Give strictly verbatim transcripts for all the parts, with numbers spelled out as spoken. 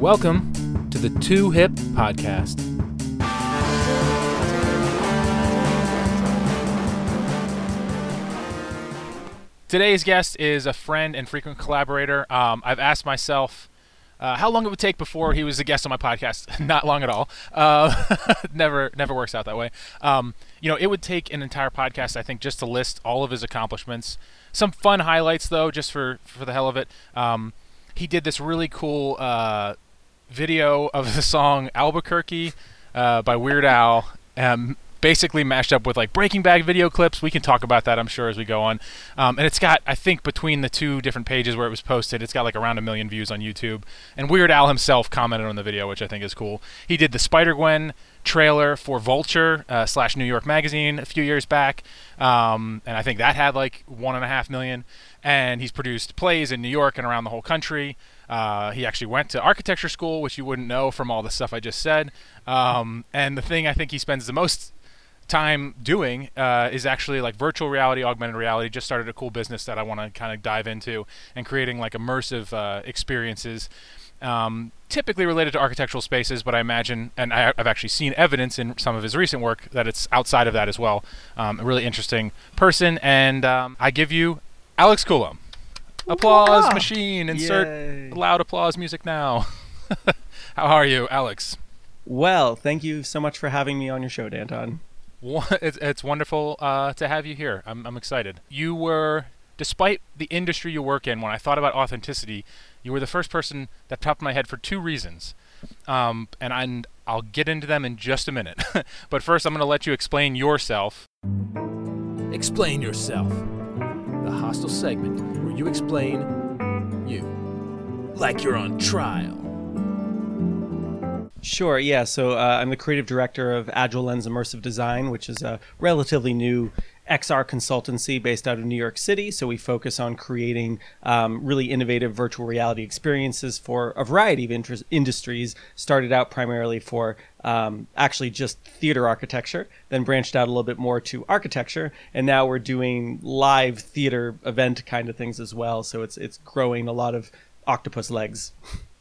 Welcome to the Too Hip Podcast. Today's guest is a friend and frequent collaborator. Um, I've asked myself uh, how long it would take before he was a guest on my podcast. Not long at all. Uh, never never works out that way. Um, you know, it would take an entire podcast, I think, just to list all of his accomplishments. Some fun highlights, though, just for, for the hell of it. Um, he did this really cool uh, video of the song Albuquerque uh, by Weird Al. Um, basically mashed up with like Breaking Bad video clips. We can talk about that, I'm sure, as we go on. Um, and it's got, I think, between the two different pages where it was posted, it's got like around a million views on YouTube. And Weird Al himself commented on the video, which I think is cool. He did the Spider-Gwen trailer for Vulture uh, slash New York Magazine a few years back. Um, and I think that had like one and a half million. And he's produced plays in New York and around the whole country. Uh, he actually went to architecture school, which you wouldn't know from all the stuff I just said. Um, and the thing I think he spends the most time doing uh, is actually like virtual reality, augmented reality. Just started a cool business that I want to kind of dive into and creating like immersive uh, experiences, um, typically related to architectural spaces, but I imagine, and I, I've actually seen evidence in some of his recent work that it's outside of that as well. Um, a really interesting person, and um, I give you Alex Coulombe. Applause wow. Machine, insert Yay. Loud applause music now. How are you, Alex? Well, thank you so much for having me on your show, Danton. It's, it's wonderful uh, to have you here. I'm, I'm excited. You were, despite the industry you work in, when I thought about authenticity, you were the first person that popped my head for two reasons. Um, and I, I'll get into them in just a minute. But first, I'm going to let you explain yourself. Explain yourself. The hostile segment where you explain you. Like you're on trial. Sure, yeah. So uh, I'm the creative director of Agile Lens Immersive Design, which is a relatively new X R consultancy based out of New York City. So we focus on creating um, really innovative virtual reality experiences for a variety of interest- industries. Started out primarily for um, actually just theater architecture, then branched out a little bit more to architecture, and now we're doing live theater event kind of things as well. So it's it's growing a lot of octopus legs.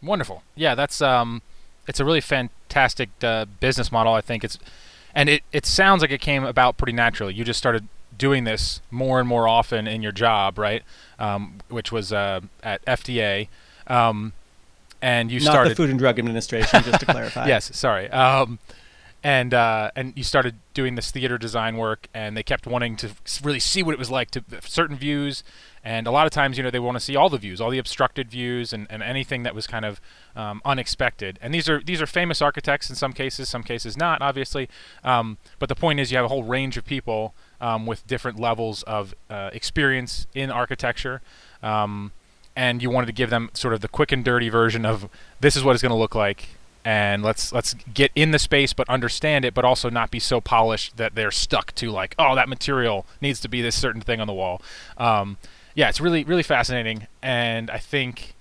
Wonderful. Yeah, that's... Um... It's a really fantastic uh, business model, I think. It's, and it, it sounds like it came about pretty naturally. You just started doing this more and more often in your job, right? Um, which was uh, at F D A, um, and you Not started the Food and Drug Administration, just to clarify. Yes, sorry. Um, and uh, and you started doing this theater design work, and they kept wanting to really see what it was like to certain views. And a lot of times, you know, they want to see all the views, all the obstructed views and, and anything that was kind of um, unexpected. And these are these are famous architects in some cases, some cases not, obviously. Um, but the point is you have a whole range of people um, with different levels of uh, experience in architecture. Um, and you wanted to give them sort of the quick and dirty version of this is what it's going to look like. And let's let's get in the space, but understand it, but also not be so polished that they're stuck to like, oh, that material needs to be this certain thing on the wall. Um Yeah, it's really, really fascinating, and I think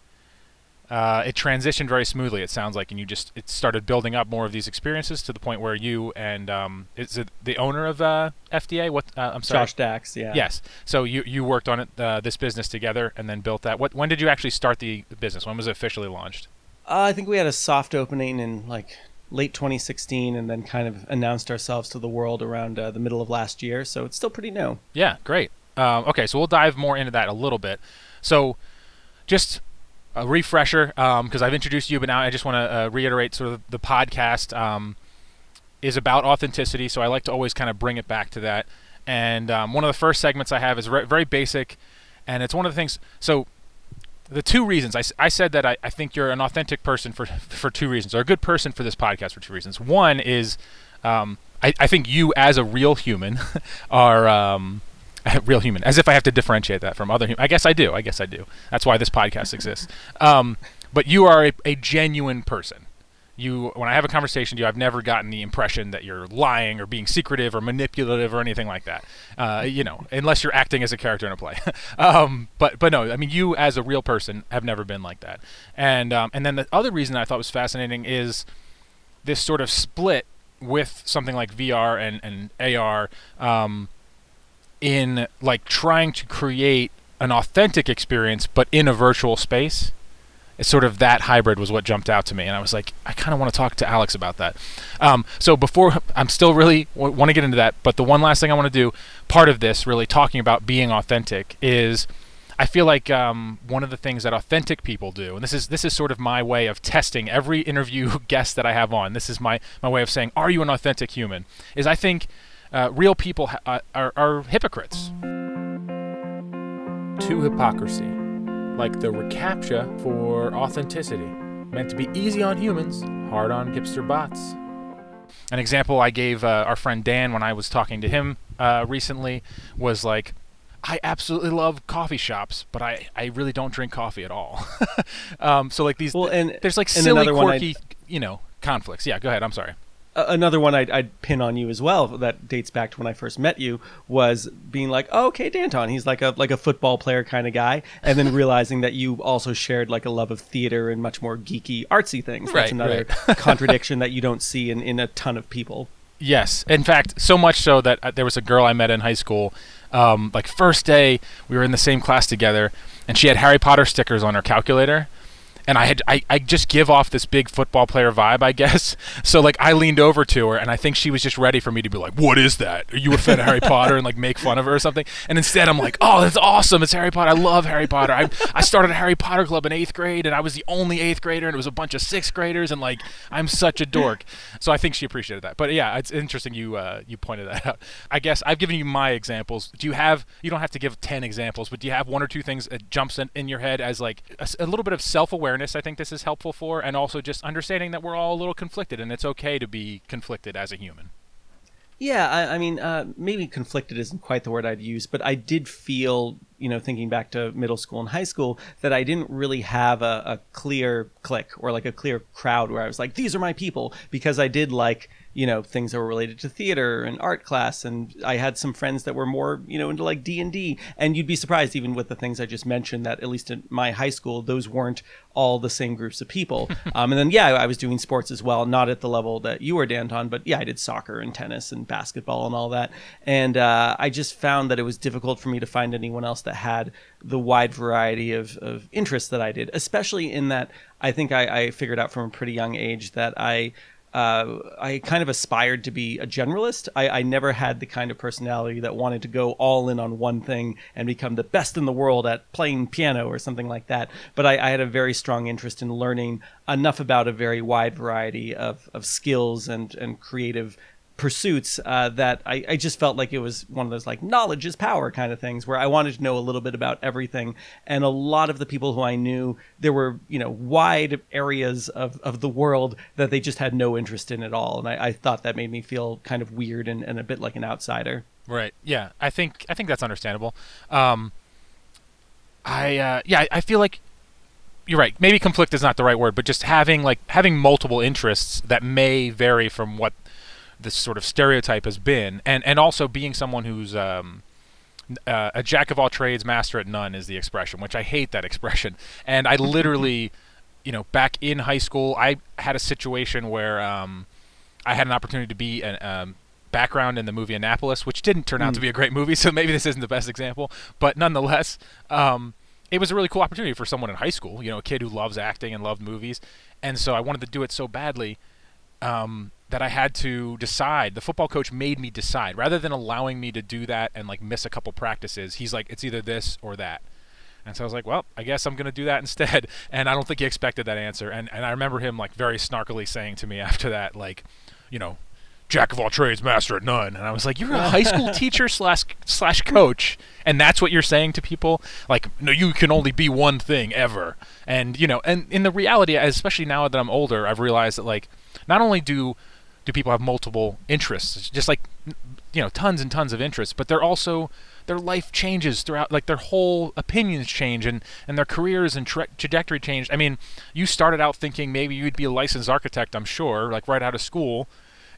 uh, it transitioned very smoothly, it sounds like, and you just it started building up more of these experiences to the point where you and, um, is it the owner of uh, F D A? What uh, I'm sorry? Josh Dax, yeah. Yes, so you, you worked on it, uh, this business together and then built that. What When did you actually start the business? When was it officially launched? Uh, I think we had a soft opening in, like... late twenty sixteen, and then kind of announced ourselves to the world around uh, the middle of last year, so it's still pretty new. Yeah, great. Um, okay, so we'll dive more into that a little bit. So just a refresher, because um, I've introduced you, but now I just want to uh, reiterate sort of the podcast um, is about authenticity, so I like to always kind of bring it back to that. And um, one of the first segments I have is re- very basic, and it's one of the things... So the two reasons, I, I said that I, I think you're an authentic person for for two reasons, or a good person for this podcast for two reasons. One is um, I, I think you as a real human are... Um, real human, as if I have to differentiate that from other humans. I guess I do. I guess I do. That's why this podcast exists. Um, but you are a, a genuine person. You, when I have a conversation with you, I've never gotten the impression that you're lying or being secretive or manipulative or anything like that. Uh, you know, unless you're acting as a character in a play. um, but but no, I mean, you as a real person have never been like that. And um, and then the other reason I thought was fascinating is this sort of split with something like V R and and A R. Um, in like trying to create an authentic experience, but in a virtual space. it's sort of that hybrid was what jumped out to me. And I was like, I kind of want to talk to Alex about that. Um, so before, I'm still really w- want to get into that. But the one last thing I want to do, part of this really talking about being authentic, is I feel like um, one of the things that authentic people do, and this is this is sort of my way of testing every interview guest that I have on. This is my, my way of saying, are you an authentic human? Is I think uh, real people ha- are, are hypocrites. To hypocrisy, like the reCAPTCHA for authenticity, meant to be easy on humans, hard on hipster bots. An example I gave uh, our friend Dan when I was talking to him uh, recently was like, I absolutely love coffee shops, but I, I really don't drink coffee at all. um, so like these, well, and, there's like and silly, quirky, you know, conflicts. Yeah, go ahead. I'm sorry. Uh, another one I'd, I'd pin on you as well that dates back to when I first met you was being like, oh, okay, Danton, he's like a like a football player kind of guy. And then realizing that you also shared like a love of theater and much more geeky, artsy things. That's right, another right. contradiction that you don't see in, in a ton of people. Yes. In fact, so much so that uh, there was a girl I met in high school. Um, like first day we were in the same class together, and she had Harry Potter stickers on her calculator, and I had I, I just give off this big football player vibe, I guess. So like I leaned over to her, and I think she was just ready for me to be like, what is that? Are you a fan of Harry Potter? And like make fun of her or something. And instead I'm like, oh, that's awesome. It's Harry Potter. I love Harry Potter. I I started a Harry Potter club in eighth grade, and I was the only eighth grader, and it was a bunch of sixth graders, and like I'm such a dork. So I think she appreciated that. But yeah, it's interesting you uh, you pointed that out. I guess I've given you my examples. Do you have, you don't have to give ten examples, but do you have one or two things that jumps in, in your head as like a, a little bit of self-awareness? I think this is helpful for, and also just understanding that we're all a little conflicted, and it's okay to be conflicted as a human. Yeah, I, I mean, uh, maybe conflicted isn't quite the word I'd use, but I did feel, you know, thinking back to middle school and high school, that I didn't really have a, a clear clique or like a clear crowd where I was like, these are my people, because I did like, you know, things that were related to theater and art class. And I had some friends that were more, you know, into like D and D. And you'd be surprised even with the things I just mentioned that at least in my high school, those weren't all the same groups of people. um, and then, yeah, I was doing sports as well, not at the level that you were, Danton, but yeah, I did soccer and tennis and basketball and all that. And uh, I just found that it was difficult for me to find anyone else that had the wide variety of, of interests that I did, especially in that I think I, I figured out from a pretty young age that I... Uh, I kind of aspired to be a generalist. I, I never had the kind of personality that wanted to go all in on one thing and become the best in the world at playing piano or something like that. But I, I had a very strong interest in learning enough about a very wide variety of, of skills and, and creative pursuits uh, that I, I just felt like it was one of those like knowledge is power kind of things where I wanted to know a little bit about everything. And a lot of the people who I knew, there were, you know, wide areas of, of the world that they just had no interest in at all. And I, I thought that made me feel kind of weird and, and a bit like an outsider. Right. Yeah. I think I think that's understandable. Um, I uh, yeah, I feel like you're right. Maybe conflict is not the right word, but just having like having multiple interests that may vary from what this sort of stereotype has been, and, and also being someone who's um, uh, a jack of all trades, master at none is the expression, which I hate that expression. And I literally, you know, back in high school, I had a situation where um, I had an opportunity to be a um, background in the movie Annapolis, which didn't turn out mm. to be a great movie, so maybe this isn't the best example, but nonetheless, um, it was a really cool opportunity for someone in high school, you know, a kid who loves acting and loved movies. And so I wanted to do it so badly um, that I had to decide. The football coach made me decide rather than allowing me to do that and like miss a couple practices. He's like, it's either this or that. And so I was like, well, I guess I'm going to do that instead. And I don't think he expected that answer. And and I remember him like very snarkily saying to me after that, like, you know, jack of all trades, master at none. And I was like, you're a high school teacher slash slash coach. And that's what you're saying to people? Like, no, you can only be one thing ever. And, you know, and in the reality, especially now that I'm older, I've realized that like, not only do do people have multiple interests, just like, you know, tons and tons of interests, but they're also, their life changes throughout, like their whole opinions change and, and their careers and tra- trajectory change. I mean, you started out thinking maybe you'd be a licensed architect, I'm sure, like right out of school.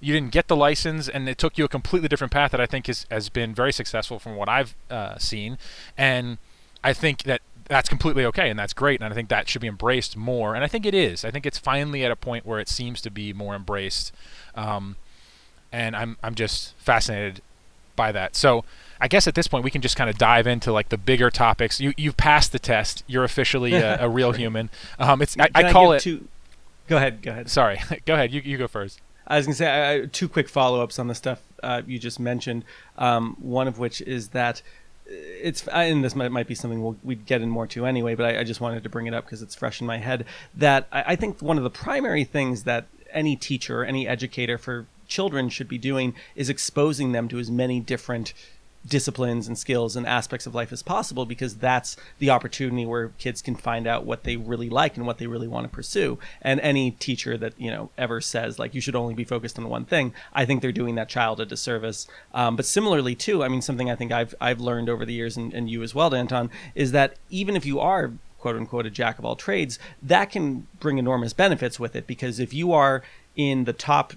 You didn't get the license, and it took you a completely different path that I think is, has been very successful from what I've uh, seen. And I think that that's completely okay, and that's great, and I think that should be embraced more, and I think it is. I think it's finally at a point where it seems to be more embraced, um, and I'm I'm just fascinated by that. So I guess at this point we can just kind of dive into like the bigger topics. You you've passed the test. You're officially a, a real human. Um, it's I, I call I it. Two... Go ahead. Go ahead. Sorry. Go ahead. You you go first. I was gonna say uh, two quick follow-ups on the stuff uh, you just mentioned. Um, one of which is that it's, and this might, might be something we'll, we'd get in more to anyway, but I, I just wanted to bring it up because it's fresh in my head. That I, I think one of the primary things that any teacher, any educator for children should be doing is exposing them to as many different disciplines and skills and aspects of life as possible, because that's the opportunity where kids can find out what they really like and what they really want to pursue. And any teacher that, you know, ever says like you should only be focused on one thing, I think they're doing that child a disservice. Um, but similarly too, I mean, something I think I've I've learned over the years, and, and you as well, Danton, is that even if you are quote unquote a jack of all trades, that can bring enormous benefits with it, because if you are in the top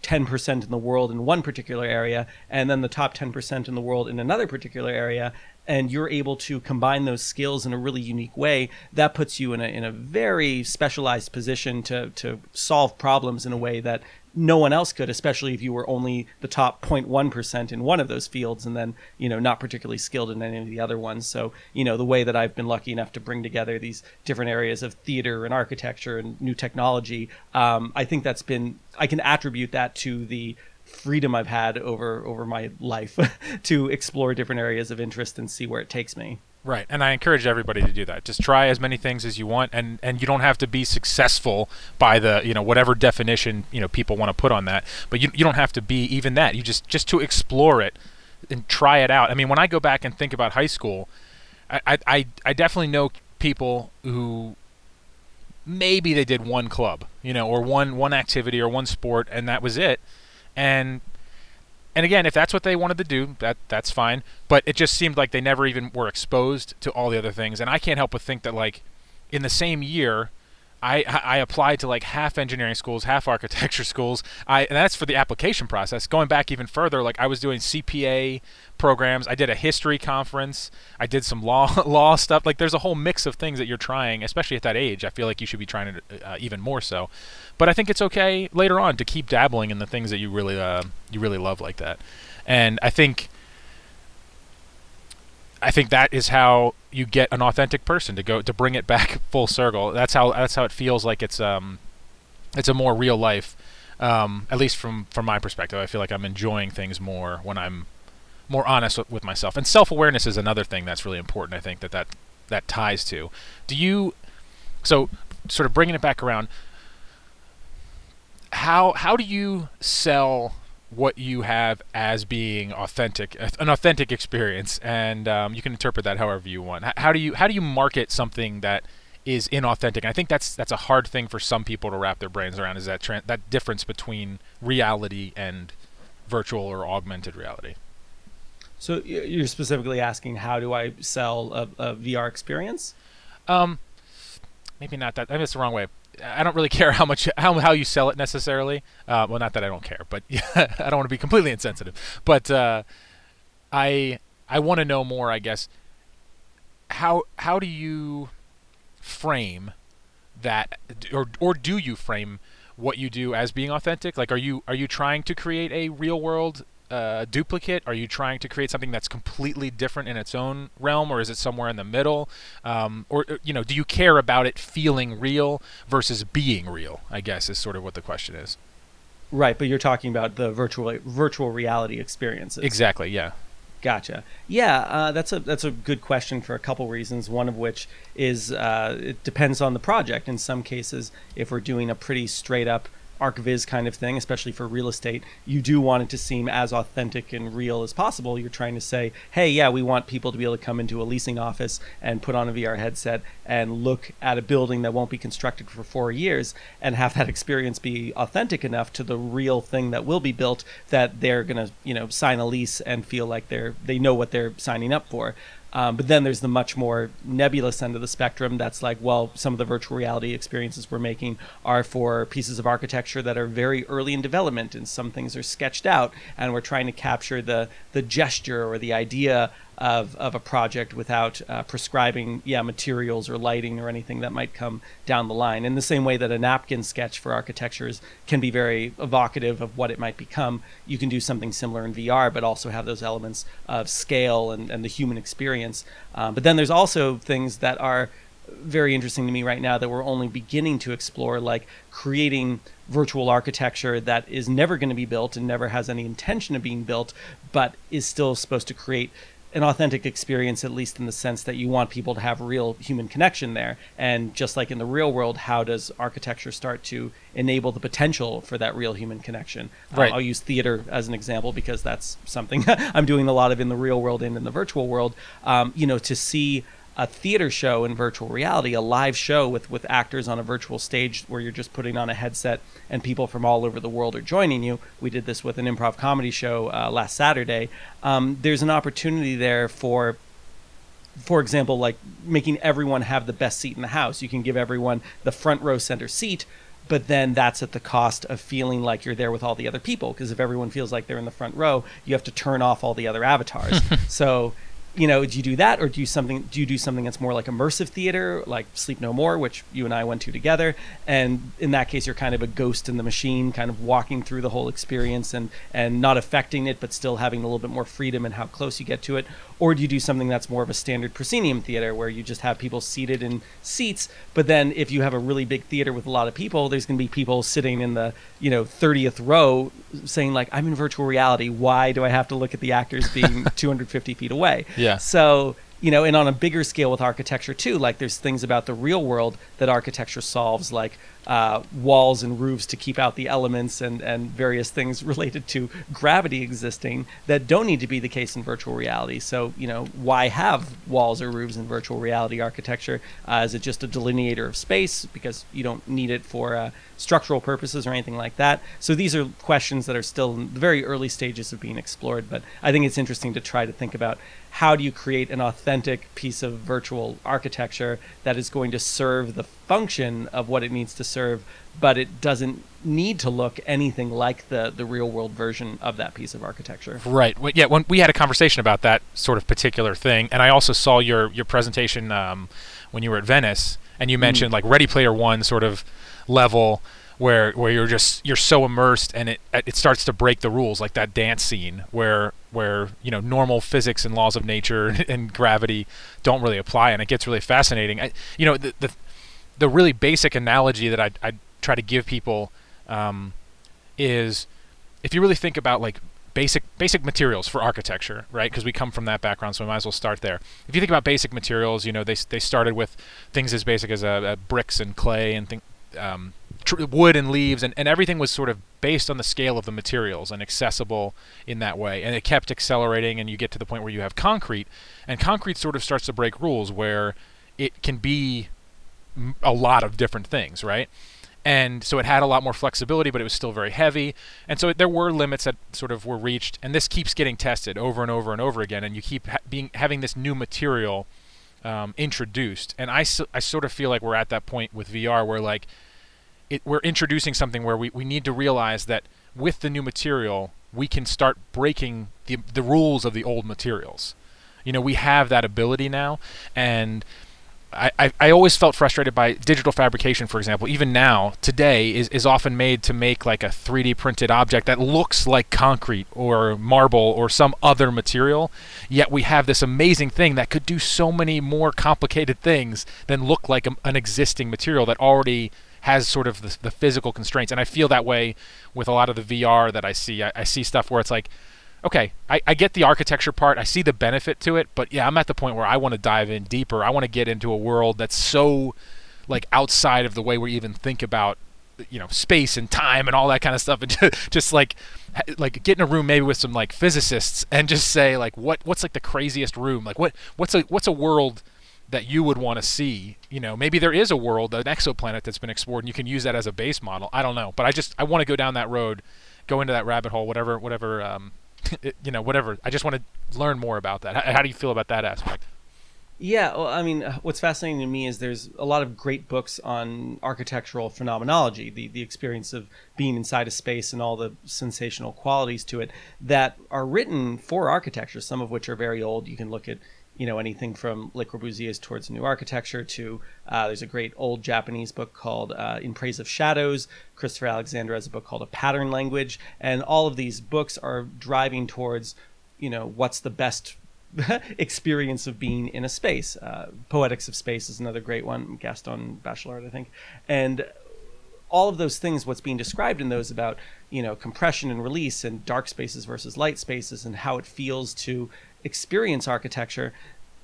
ten percent in the world in one particular area, and then the top ten percent in the world in another particular area, and you're able to combine those skills in a really unique way, that puts you in a in a very specialized position to to solve problems in a way that no one else could, especially if you were only the top zero point one percent in one of those fields and then, you know, not particularly skilled in any of the other ones. So, you know, the way that I've been lucky enough to bring together these different areas of theater and architecture and new technology, um, I think that's been, I can attribute that to the freedom I've had over, over my life to explore different areas of interest and see where it takes me. Right. And I encourage everybody to do that. Just try as many things as you want. And, and you don't have to be successful by the, you know, whatever definition, you know, people want to put on that. But you you don't have to be even that. You just, just to explore it and try it out. I mean, when I go back and think about high school, I, I, I, I definitely know people who maybe they did one club, you know, or one, one activity or one sport, and that was it. And And again, if that's what they wanted to do, that that's fine. But it just seemed like they never even were exposed to all the other things. And I can't help but think that, like, in the same year, I I applied to, like, half engineering schools, half architecture schools. I and that's for the application process. Going back even further, like, I was doing C P A programs. I did a history conference. I did some law law stuff. Like, there's a whole mix of things that you're trying, especially at that age. I feel like you should be trying it uh, even more so. But I think it's okay later on to keep dabbling in the things that you really uh, you really love like that. And I think I think that is how you get an authentic person to go to bring it back full circle. That's how that's how it feels like it's um it's a more real life, um, at least from, from my perspective. I feel like I'm enjoying things more when I'm more honest with myself. And self-awareness is another thing that's really important, I think, that that, that ties to. Do you – so sort of bringing it back around – How how do you sell what you have as being authentic, an authentic experience? And um, you can interpret that however you want. How do you how do you market something that is inauthentic? And I think that's that's a hard thing for some people to wrap their brains around, is that tra- that difference between reality and virtual or augmented reality. So you're specifically asking, how do I sell a, a V R experience? Um, maybe not that. I mean, that's the wrong way. I don't really care how much how how you sell it necessarily. Uh, well, not that I don't care, but yeah, I don't want to be completely insensitive. But uh, I I want to know more, I guess. How how do you frame that, or or do you frame what you do as being authentic? Like, are you are you trying to create a real world uh, duplicate? Are you trying to create something that's completely different in its own realm, or is it somewhere in the middle? Um, or, you know, do you care about it feeling real versus being real, I guess, is sort of what the question is. Right. But you're talking about the virtual, virtual reality experiences. Exactly. Yeah. Gotcha. Yeah. Uh, that's a, that's a good question for a couple reasons. One of which is, uh, it depends on the project. In some cases, if we're doing a pretty straight up ArcViz kind of thing, especially for real estate, you do want it to seem as authentic and real as possible. You're trying to say, hey, yeah, we want people to be able to come into a leasing office and put on a V R headset and look at a building that won't be constructed for four years and have that experience be authentic enough to the real thing that will be built that they're going to, you know, sign a lease and feel like they're they know what they're signing up for. Um, but then there's the much more nebulous end of the spectrum that's like, well, some of the virtual reality experiences we're making are for pieces of architecture that are very early in development, and some things are sketched out, and we're trying to capture the the gesture or the idea of of a project without uh, prescribing yeah materials or lighting or anything that might come down the line, in the same way that a napkin sketch for architectures can be very evocative of what it might become. You can do something similar in V R, but also have those elements of scale and, and the human experience. Um, but then there's also things that are very interesting to me right now that we're only beginning to explore, like creating virtual architecture that is never going to be built and never has any intention of being built, but is still supposed to create an authentic experience, at least in the sense that you want people to have real human connection there. And just like in the real world, how does architecture start to enable the potential for that real human connection? Right. Um, I'll use theater as an example because that's something I'm doing a lot of in the real world and in the virtual world. Um, you know, to see a theater show in virtual reality, a live show with, with actors on a virtual stage where you're just putting on a headset and people from all over the world are joining you. We did this with an improv comedy show uh, last Saturday. Um, there's an opportunity there for, for example, like making everyone have the best seat in the house. You can give everyone the front row center seat, but then that's at the cost of feeling like you're there with all the other people. Because if everyone feels like they're in the front row, you have to turn off all the other avatars. So, you know, do you do that, or do you something? Do you do something that's more like immersive theater, like Sleep No More, which you and I went to together? And in that case, you're kind of a ghost in the machine, kind of walking through the whole experience and and not affecting it, but still having a little bit more freedom in how close you get to it. Or do you do something that's more of a standard proscenium theater, where you just have people seated in seats? But then, if you have a really big theater with a lot of people, there's going to be people sitting in the you know thirtieth row, saying like, "I'm in virtual reality. Why do I have to look at the actors being two hundred fifty feet away?" Yeah. So, you know, and on a bigger scale with architecture too, like there's things about the real world that architecture solves, like uh, walls and roofs to keep out the elements and, and various things related to gravity existing that don't need to be the case in virtual reality. So, you know, why have walls or roofs in virtual reality architecture? Uh, is it just a delineator of space because you don't need it for uh, structural purposes or anything like that? So these are questions that are still in the very early stages of being explored, but I think it's interesting to try to think about how do you create an authentic piece of virtual architecture that is going to serve the function of what it needs to serve, but it doesn't need to look anything like the, the real world version of that piece of architecture. Right. Well, yeah. When we had a conversation about that sort of particular thing, and I also saw your your presentation um, when you were at Venice, and you mentioned mm. like Ready Player One sort of level where where you're just you're so immersed, and it it starts to break the rules, like that dance scene where. where, you know, normal physics and laws of nature and, and gravity don't really apply, and it gets really fascinating. I, you know, the, the the really basic analogy that I I try to give people um, is if you really think about, like, basic basic materials for architecture, right? Because we come from that background, so we might as well start there. If you think about basic materials, you know, they they started with things as basic as uh, uh, bricks and clay and things, um, tr- wood and leaves, and, and everything was sort of based on the scale of the materials and accessible in that way. And it kept accelerating, and you get to the point where you have concrete, and concrete sort of starts to break rules where it can be a lot of different things, right? And so it had a lot more flexibility, but it was still very heavy. And so it, there were limits that sort of were reached, and this keeps getting tested over and over and over again, and you keep ha- being having this new material um, introduced. And I, so, I sort of feel like we're at that point with V R where, like, It, we're introducing something where we, we need to realize that with the new material, we can start breaking the the rules of the old materials. You know, we have that ability now. And I, I, I always felt frustrated by digital fabrication, for example. Even now, today, is, is often made to make like a three D printed object that looks like concrete or marble or some other material. Yet we have this amazing thing that could do so many more complicated things than look like a, an existing material that already has sort of the, the physical constraints. And I feel that way with a lot of the V R that I see. I, I see stuff where it's like, okay, I, I get the architecture part. I see the benefit to it. But yeah, I'm at the point where I want to dive in deeper. I want to get into a world that's so like outside of the way we even think about, you know, space and time and all that kind of stuff. And just, just like, like get in a room maybe with some like physicists and just say like, what what's like the craziest room? Like what what's a what's a world that you would want to see, you know, maybe there is a world, an exoplanet that's been explored, and you can use that as a base model. I don't know, but I just, I want to go down that road, go into that rabbit hole, whatever, whatever, um, it, you know, whatever. I just want to learn more about that. How, how do you feel about that aspect? Yeah, well, I mean, what's fascinating to me is there's a lot of great books on architectural phenomenology, the, the experience of being inside a space and all the sensational qualities to it that are written for architecture, some of which are very old. You can look at, you know, anything from Le Corbusier's Towards New Architecture to uh, there's a great old Japanese book called uh, In Praise of Shadows. Christopher Alexander has a book called A Pattern Language. And all of these books are driving towards, you know, what's the best experience of being in a space. Uh, Poetics of Space is another great one. Gaston Bachelard, I think. And all of those things, what's being described in those about, you know, compression and release and dark spaces versus light spaces and how it feels to experience architecture,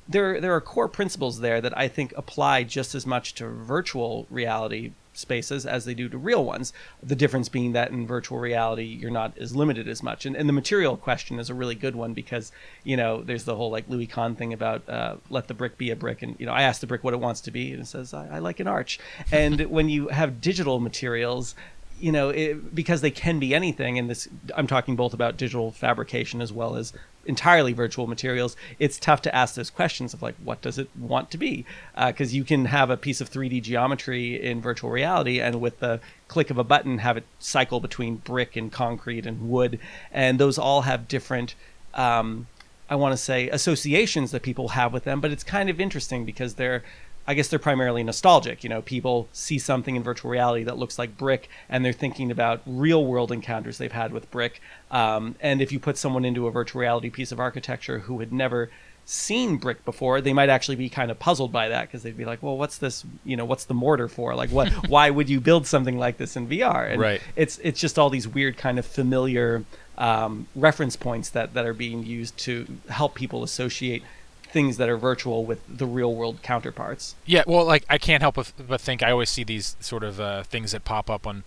there, there are core principles there that I think apply just as much to virtual reality spaces as they do to real ones. The difference being that in virtual reality, you're not as limited as much. And, and the material question is a really good one because, you know, there's the whole like Louis Kahn thing about uh, let the brick be a brick. And, you know, I asked the brick what it wants to be and it says, I, I like an arch. And when you have digital materials, you know, it, because they can be anything, and this, I'm talking both about digital fabrication as well as entirely virtual materials, it's tough to ask those questions of like, what does it want to be? Because uh, you can have a piece of three D geometry in virtual reality and with the click of a button have it cycle between brick and concrete and wood. And those all have different, um, I want to say, associations that people have with them. But it's kind of interesting because they're, I guess they're primarily nostalgic. You know, people see something in virtual reality that looks like brick and they're thinking about real world encounters they've had with brick. Um, and if you put someone into a virtual reality piece of architecture who had never seen brick before, they might actually be kind of puzzled by that because they'd be like, well, what's this, you know, what's the mortar for? Like, what, why would you build something like this in V R? And right. it's, it's just all these weird kind of familiar um, reference points that, that are being used to help people associate things that are virtual with the real world counterparts. Yeah, well, like I can't help but think I always see these sort of uh, things that pop up on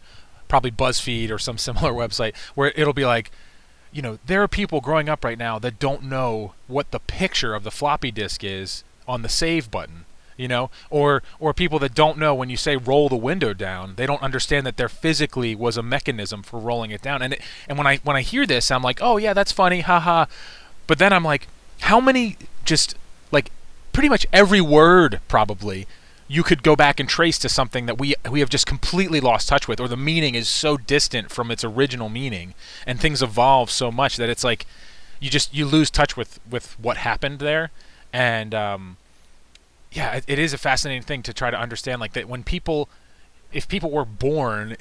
probably BuzzFeed or some similar website where it'll be like, you know, there are people growing up right now that don't know what the picture of the floppy disk is on the save button, you know, or or people that don't know when you say roll the window down, they don't understand that there physically was a mechanism for rolling it down. And it, and when I when I hear this, I'm like, oh yeah, that's funny, haha. But then I'm like, how many just like pretty much every word probably you could go back and trace to something that we we have just completely lost touch with, or the meaning is so distant from its original meaning and things evolve so much that it's like you just you lose touch with, with what happened there. And um, yeah, it, it is a fascinating thing to try to understand, like that when people if people were born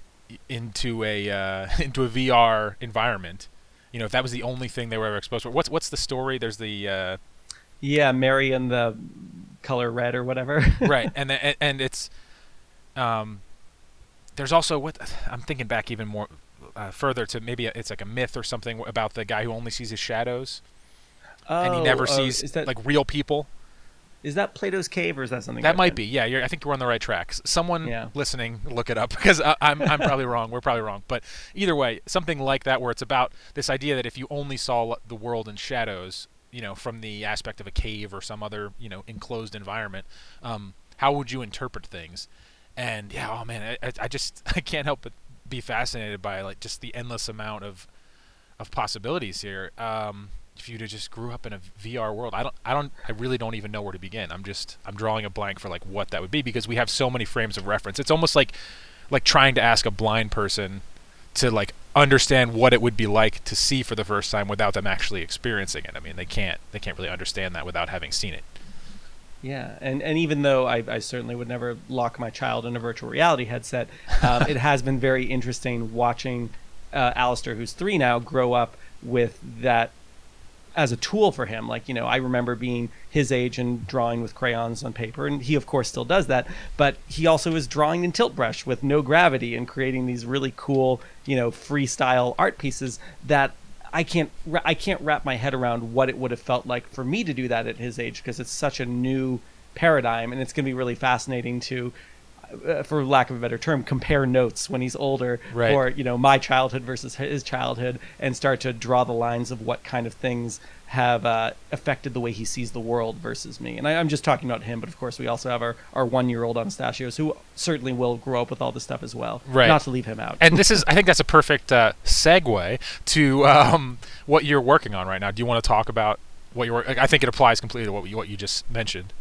into a uh, into a V R environment, you know, if that was the only thing they were ever exposed to. What's what's the story? There's the uh, yeah, Mary and the Color Red or whatever. Right, and the, and, and it's um, there's also what I'm thinking back even more uh, further to maybe a, it's like a myth or something about the guy who only sees his shadows, oh, and he never oh, sees is that, like real people. Is that Plato's Cave or is that something? That might be. Yeah, you're, I think we're on the right track. Someone yeah. listening, look it up because I, I'm I'm probably wrong. We're probably wrong. But either way, something like that where it's about this idea that if you only saw the world in shadows, you know, from the aspect of a cave or some other, you know, enclosed environment, um, how would you interpret things? And yeah, oh man, I, I just I can't help but be fascinated by like just the endless amount of of possibilities here. Um, If you just grew up in a V R world, I don't, I don't, I really don't even know where to begin. I'm just, I'm drawing a blank for like what that would be because we have so many frames of reference. It's almost like, like trying to ask a blind person to like understand what it would be like to see for the first time without them actually experiencing it. I mean, they can't, they can't really understand that without having seen it. Yeah, and, and even though I, I certainly would never lock my child in a virtual reality headset, um, it has been very interesting watching uh, Alistair, who's three now, grow up with that as a tool for him. Like, you know, I remember being his age and drawing with crayons on paper, and he of course still does that, but he also is drawing in tilt brush with no gravity and creating these really cool, you know, freestyle art pieces that I can't I can't wrap my head around what it would have felt like for me to do that at his age, because it's such a new paradigm. And it's going to be really fascinating to, Uh, for lack of a better term, compare notes when he's older, right, or, you know, my childhood versus his childhood, and start to draw the lines of what kind of things have uh, affected the way he sees the world versus me. And I, I'm just talking about him, but of course we also have our, our one-year-old on Stachios, who certainly will grow up with all this stuff as well. Right. Not to leave him out. And this is, I think that's a perfect uh, segue to um, what you're working on right now. Do you want to talk about what you're, I think it applies completely to what you, what you just mentioned.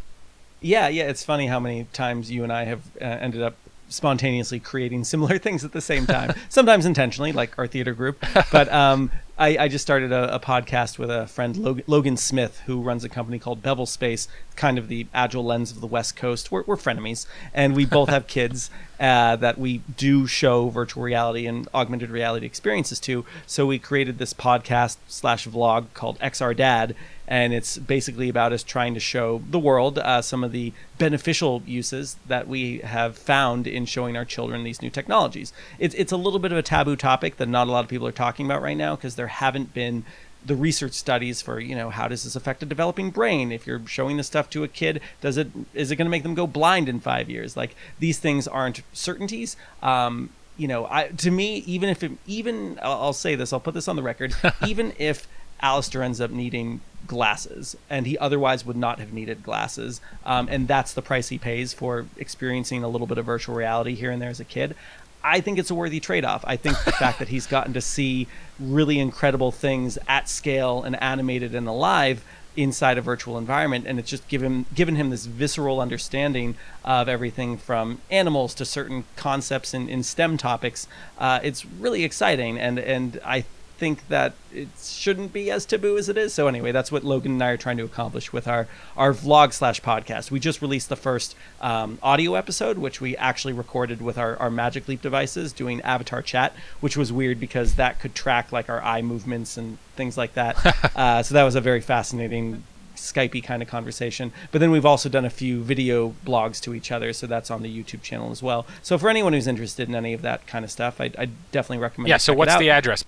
Yeah, yeah. It's funny how many times you and I have uh, ended up spontaneously creating similar things at the same time, sometimes intentionally, like our theater group. But um, I, I just started a, a podcast with a friend, Logan, Logan Smith, who runs a company called Bevel Space, kind of the Agile Lens of the West Coast. We're, we're frenemies, and we both have kids uh, that we do show virtual reality and augmented reality experiences to. So we created this podcast slash vlog called X R Dad. And it's basically about us trying to show the world uh, some of the beneficial uses that we have found in showing our children these new technologies. It's it's a little bit of a taboo topic that not a lot of people are talking about right now, because there haven't been the research studies for, you know, how does this affect a developing brain? If you're showing this stuff to a kid, does it is it going to make them go blind in five years? Like, these things aren't certainties. Um, you know, I, to me, even if it, even I'll, I'll say this, I'll put this on the record, even if Alistair ends up needing glasses, and he otherwise would not have needed glasses, um, and that's the price he pays for experiencing a little bit of virtual reality here and there as a kid, I think it's a worthy trade-off. I think the fact that he's gotten to see really incredible things at scale and animated and alive inside a virtual environment, and it's just given given him this visceral understanding of everything from animals to certain concepts in, in STEM topics. Uh, it's really exciting, and and I think that it shouldn't be as taboo as it is. So anyway, that's what Logan and I are trying to accomplish with our our vlog slash podcast. We just released the first um, audio episode, which we actually recorded with our, our Magic Leap devices doing avatar chat, which was weird because that could track like our eye movements and things like that. uh, so that was a very fascinating Skypey kind of conversation. But then we've also done a few video blogs to each other, so that's on the YouTube channel as well. So for anyone who's interested in any of that kind of stuff, I, I definitely recommend. Yeah. So what's the address?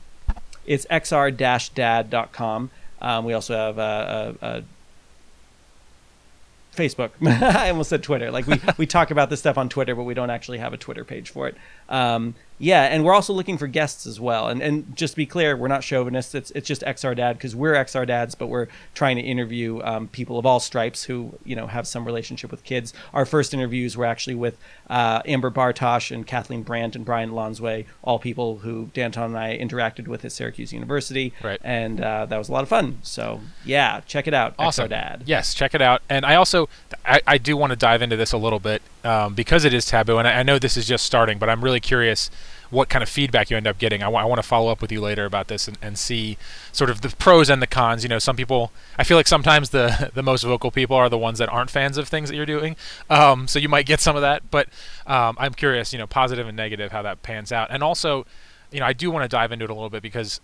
It's x r dash dad dot com. Um, we also have a, a, a Facebook. I almost said Twitter. Like we, we talk about this stuff on Twitter, but we don't actually have a Twitter page for it. Um, yeah, and we're also looking for guests as well. And and just to be clear, we're not chauvinists. It's it's just X R Dad because we're X R Dads, but we're trying to interview um, people of all stripes who, you know, have some relationship with kids. Our first interviews were actually with uh, Amber Bartosh and Kathleen Brandt and Brian Lonsway, all people who Danton and I interacted with at Syracuse University. Right. And uh, that was a lot of fun. So yeah, check it out. Awesome. X R Dad. Yes, check it out. And I also I, I do want to dive into this a little bit um, because it is taboo, and I, I know this is just starting, but I'm really curious what kind of feedback you end up getting. I, w- I want to follow up with you later about this and, and see sort of the pros and the cons. You know, some people, I feel like sometimes the, the most vocal people are the ones that aren't fans of things that you're doing. Um, so you might get some of that, but um, I'm curious, you know, positive and negative, how that pans out. And also, you know, I do want to dive into it a little bit because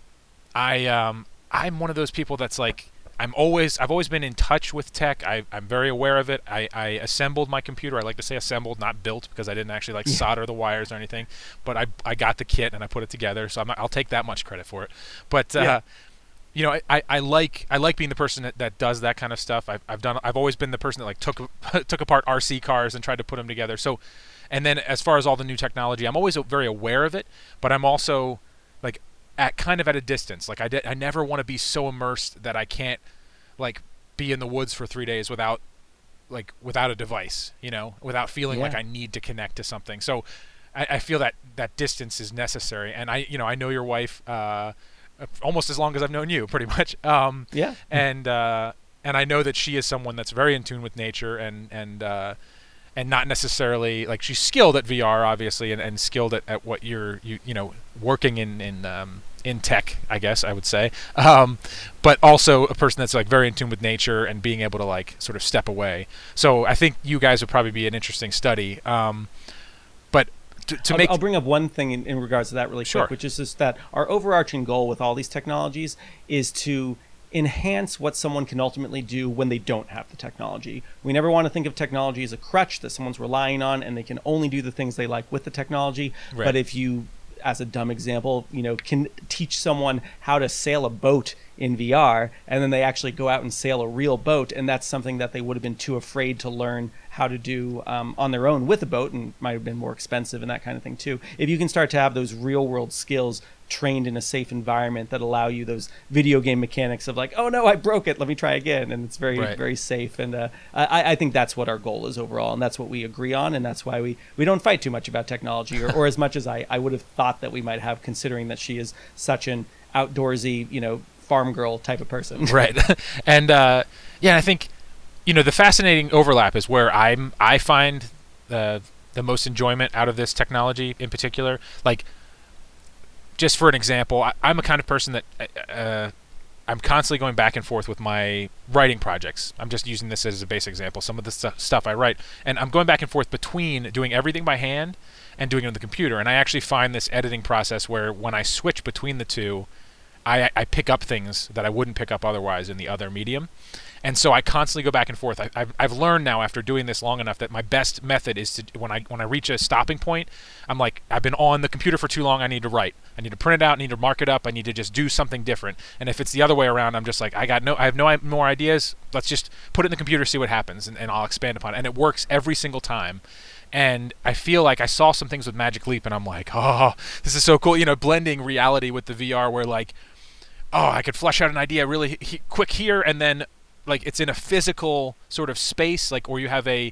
I, um, I'm one of those people that's like, I'm always, I've always been in touch with tech. I, I'm very aware of it. I, I assembled my computer. I like to say assembled, not built, because I didn't actually like yeah. solder the wires or anything. But I, I got the kit and I put it together. So I'm not, I'll take that much credit for it. But uh, yeah. you know, I, I, I like, I like being the person that, that does that kind of stuff. I've, I've done, I've always been the person that like took, took apart R C cars and tried to put them together. So, and then as far as all the new technology, I'm always very aware of it. But I'm also like, at kind of at a distance. Like I did, I never want to be so immersed that I can't like be in the woods for three days without like without a device, you know, without feeling yeah. like I need to connect to something. So I, I feel that that distance is necessary. And I, you know, I know your wife uh, almost as long as I've known you, pretty much. Um, yeah. And uh, and I know that she is someone that's very in tune with nature and and uh, and not necessarily like she's skilled at V R, obviously, and, and skilled at, at what you're you you know working in in. Um, in tech, I guess I would say, um, but also a person that's like very in tune with nature and being able to like sort of step away. So I think you guys would probably be an interesting study. Um, but to, to I'll, make, I'll bring up one thing in, in regards to that really sure. quick, which is just that our overarching goal with all these technologies is to enhance what someone can ultimately do when they don't have the technology. We never want to think of technology as a crutch that someone's relying on and they can only do the things they like with the technology. Right. But if you, as a dumb example, you know, can teach someone how to sail a boat in V R, and then they actually go out and sail a real boat, and that's something that they would have been too afraid to learn how to do um, on their own with a boat, and might have been more expensive and that kind of thing too. If you can start to have those real world skills trained in a safe environment that allow you those video game mechanics of like, oh no, I broke it, let me try again, and it's very right. very safe. And uh, I, I think that's what our goal is overall, and that's what we agree on, and that's why we, we don't fight too much about technology, or, or as much as I, I would have thought that we might have, considering that she is such an outdoorsy, you know, farm girl type of person. Right. And uh, yeah, I think, you know, the fascinating overlap is where I'm, I find uh, the most enjoyment out of this technology in particular. Like, just for an example, I, I'm a kind of person that uh, I'm constantly going back and forth with my writing projects. I'm just using this as a basic example, some of the st- stuff I write. And I'm going back and forth between doing everything by hand and doing it on the computer. And I actually find this editing process where when I switch between the two, I, I pick up things that I wouldn't pick up otherwise in the other medium. And so I constantly go back and forth. I, I've, I've learned now after doing this long enough that my best method is to, when I when I reach a stopping point, I'm like, I've been on the computer for too long, I need to write. I need to print it out, I need to mark it up, I need to just do something different. And if it's the other way around, I'm just like, I got no, I have no more ideas, let's just put it in the computer, see what happens, and, and I'll expand upon it. And it works every single time. And I feel like I saw some things with Magic Leap, and I'm like, oh, this is so cool. You know, blending reality with the V R where, like, oh, I could flesh out an idea really he- quick here, and then, like, it's in a physical sort of space, like, or you have a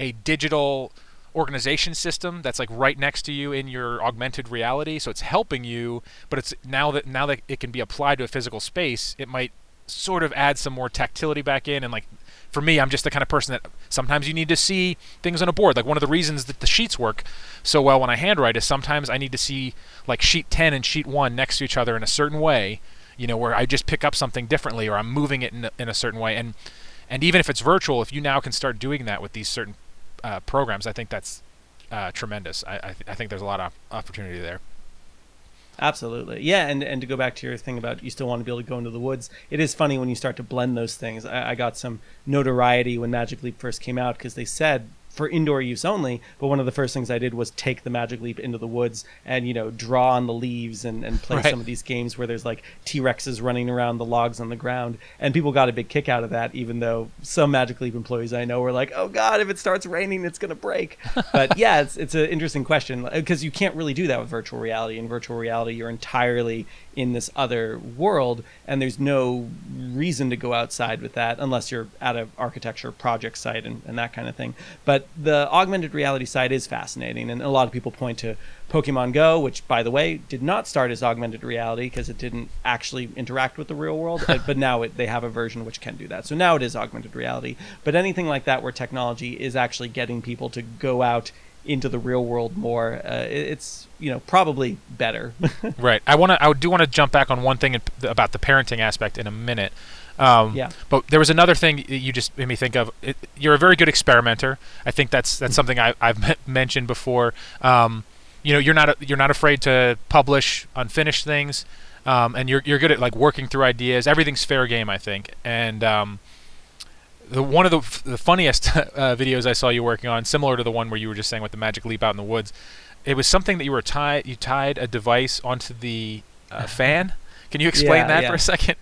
a digital organization system that's, like, right next to you in your augmented reality. So it's helping you, but it's now that now that it can be applied to a physical space, it might sort of add some more tactility back in, and, like, for me, I'm just the kind of person that sometimes you need to see things on a board. Like, one of the reasons that the sheets work so well when I handwrite is sometimes I need to see, like, sheet ten and sheet one next to each other in a certain way, you know, where I just pick up something differently or I'm moving it in a, in a certain way. And and even if it's virtual, if you now can start doing that with these certain uh, programs, I think that's uh, tremendous. I I, th- I think there's a lot of opportunity there. Absolutely. Yeah. And, and to go back to your thing about you still want to be able to go into the woods, it is funny when you start to blend those things. I, I got some notoriety when Magic Leap first came out because they said for indoor use only. But one of the first things I did was take the Magic Leap into the woods and, you know, draw on the leaves and, and play right. some of these games where there's like T-Rexes running around the logs on the ground. And people got a big kick out of that, even though some Magic Leap employees I know were like, oh, God, if it starts raining, it's going to break. But yeah, it's it's an interesting question because you can't really do that with virtual reality. In virtual reality, you're entirely in this other world, and there's no reason to go outside with that unless you're at an architecture project site and, and that kind of thing. But the augmented reality side is fascinating, and a lot of people point to Pokemon Go, which, by the way, did not start as augmented reality because it didn't actually interact with the real world, but now it, they have a version which can do that. So now it is augmented reality. But anything like that where technology is actually getting people to go out into the real world more, uh, it's, you know, probably better. Right. I want to, I do want to jump back on one thing about the parenting aspect in a minute. Um, yeah. But there was another thing you just made me think of. It, you're a very good experimenter. I think that's, that's something I, I've mentioned before. Um, you know, you're not, you're not afraid to publish unfinished things. Um, and you're, you're good at, like, working through ideas. Everything's fair game, I think. And, um, The, one of the f- the funniest uh, videos I saw you working on, similar to the one where you were just saying with the Magic Leap out in the woods, it was something that you were tied you tied a device onto the uh, fan. Can you explain yeah, that yeah. for a second?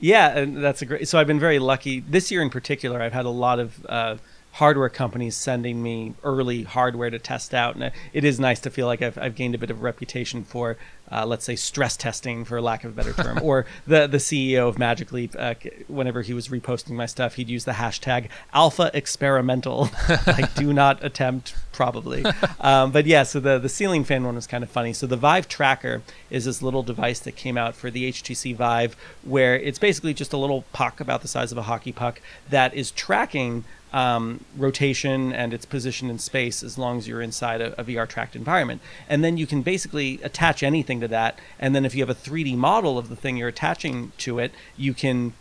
Yeah, and that's a great. So I've been very lucky this year in particular. I've had a lot of uh, hardware companies sending me early hardware to test out, and it is nice to feel like I've I've gained a bit of a reputation for. Uh, let's say stress testing, for lack of a better term, or the, the C E O of Magic Leap, uh, whenever he was reposting my stuff, he'd use the hashtag alpha experimental, like do not attempt probably. Um, but yeah, so the, the ceiling fan one was kind of funny. So the Vive Tracker is this little device that came out for the H T C Vive, where it's basically just a little puck about the size of a hockey puck that is tracking um, rotation and its position in space as long as you're inside a, a V R tracked environment. And then you can basically attach anything to that, and then if you have a three D model of the thing you're attaching to it, you can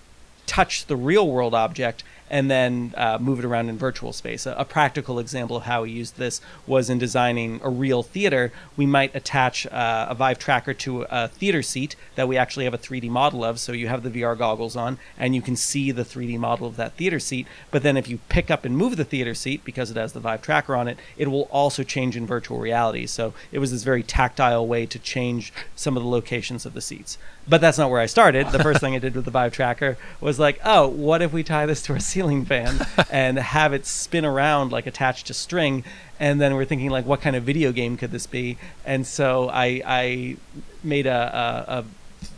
touch the real world object and then uh, move it around in virtual space. A, a practical example of how we used this was in designing a real theater. We might attach uh, a Vive Tracker to a theater seat that we actually have a three D model of, so you have the V R goggles on and you can see the three D model of that theater seat, but then if you pick up and move the theater seat, because it has the Vive Tracker on it, it will also change in virtual reality. So it was this very tactile way to change some of the locations of the seats. But that's not where I started. The first thing I did with the Vive Tracker was like, oh, what if we tie this to a ceiling fan and have it spin around, like attached to string? And then we're thinking, like, what kind of video game could this be? And so I, I made a, a, a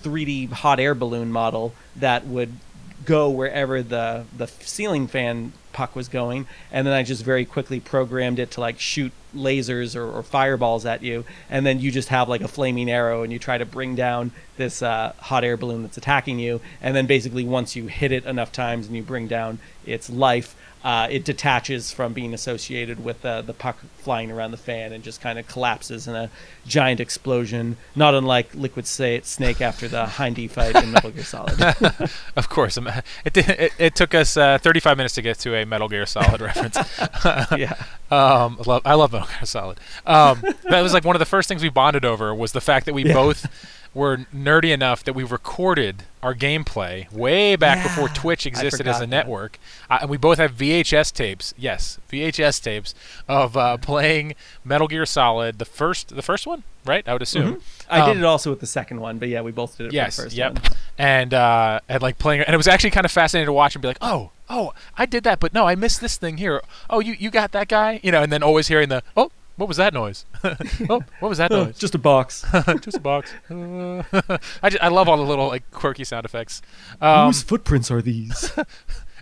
three D hot air balloon model that would go wherever the the ceiling fan puck was going, and then I just very quickly programmed it to like shoot lasers or, or fireballs at you, and then you just have like a flaming arrow and you try to bring down this uh, hot air balloon that's attacking you, and then basically once you hit it enough times and you bring down its life, uh, it detaches from being associated with uh, the puck flying around the fan and just kind of collapses in a giant explosion, not unlike Liquid Snake after the Hindy fight in Metal Gear Solid. Of course. It, did, it, it took us uh, thirty-five minutes to get to a Metal Gear Solid reference. Yeah. Um, love, I love Metal Gear Solid. Um, that was like one of the first things we bonded over was the fact that we yeah. both were nerdy enough that we recorded our gameplay way back yeah, before Twitch existed as a network. I, and we both have V H S tapes. Yes, V H S tapes of uh, playing Metal Gear Solid, the first, the first one, right? I would assume. Mm-hmm. I um, did it also with the second one, but yeah, we both did it yes, for the first yep. one. Yes. Yep. And uh, and like playing, and it was actually kind of fascinating to watch and be like, oh. oh, I did that, but no, I missed this thing here. Oh, you, you got that guy? You know, and then always hearing the, oh, what was that noise? oh, what was that noise? Just a box. Just a box. Uh, I, just, I love all the little like quirky sound effects. Um, Whose footprints are these?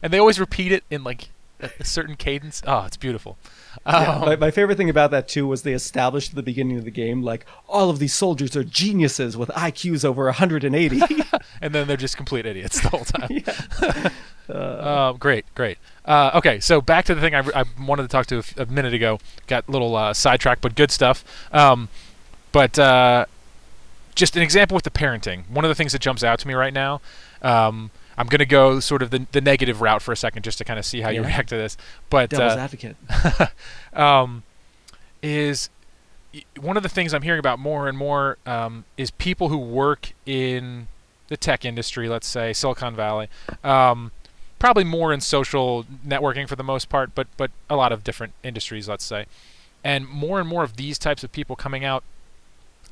And they always repeat it in like a, a certain cadence. Oh, it's beautiful. Um, yeah, my, my favorite thing about that, too, was they established at the beginning of the game, like, all of these soldiers are geniuses with I Qs over one hundred eighty. And then they're just complete idiots the whole time. Yeah. Uh, um, great, great. Uh, okay, so back to the thing I, I wanted to talk to a, a minute ago. Got a little uh, sidetracked, but good stuff. Um, but uh, just an example with the parenting. One of the things that jumps out to me right now, um, I'm going to go sort of the, the negative route for a second just to kind of see how yeah. you react to this. But Devil's uh, advocate. um, is one of the things I'm hearing about more and more um, is people who work in the tech industry, let's say, Silicon Valley, um, probably more in social networking for the most part, but but a lot of different industries, let's say. And more and more of these types of people coming out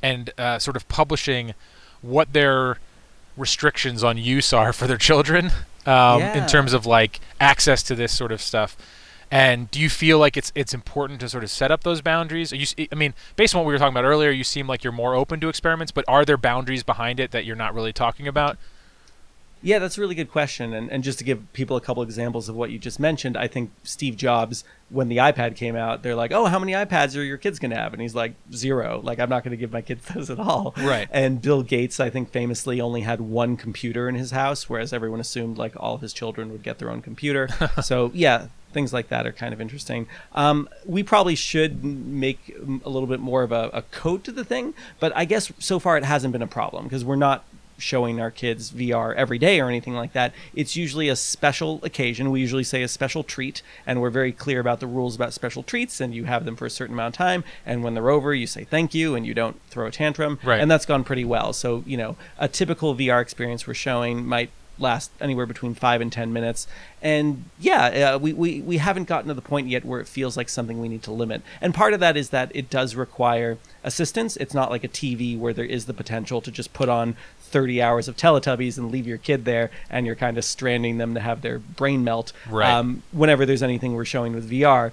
and uh, sort of publishing what their restrictions on use are for their children um, yeah. in terms of like access to this sort of stuff. And do you feel like it's it's important to sort of set up those boundaries? Are you, I mean, based on what we were talking about earlier, you seem like you're more open to experiments, but are there boundaries behind it that you're not really talking about? Yeah, that's a really good question. And and just to give people a couple examples of what you just mentioned, I think Steve Jobs, when the iPad came out, they're like, oh, how many iPads are your kids going to have? And he's like, zero. Like, I'm not going to give my kids those at all. Right. And Bill Gates, I think, famously only had one computer in his house, whereas everyone assumed, like, all of his children would get their own computer. So, yeah, things like that are kind of interesting. Um, we probably should make a little bit more of a, a code to the thing. But I guess so far it hasn't been a problem because we're not showing our kids V R every day or anything like that. It's usually a special occasion. We usually say a special treat, and we're very clear about the rules about special treats, and you have them for a certain amount of time, and when they're over you say thank you and you don't throw a tantrum. Right. And that's gone pretty well. So, you know, a typical V R experience we're showing might last anywhere between five and ten minutes. And yeah, uh, we, we, we haven't gotten to the point yet where it feels like something we need to limit. And part of that is that it does require assistance. It's not like a T V where there is the potential to just put on thirty hours of Teletubbies and leave your kid there and you're kind of stranding them to have their brain melt. Right. Um, whenever there's anything we're showing with V R,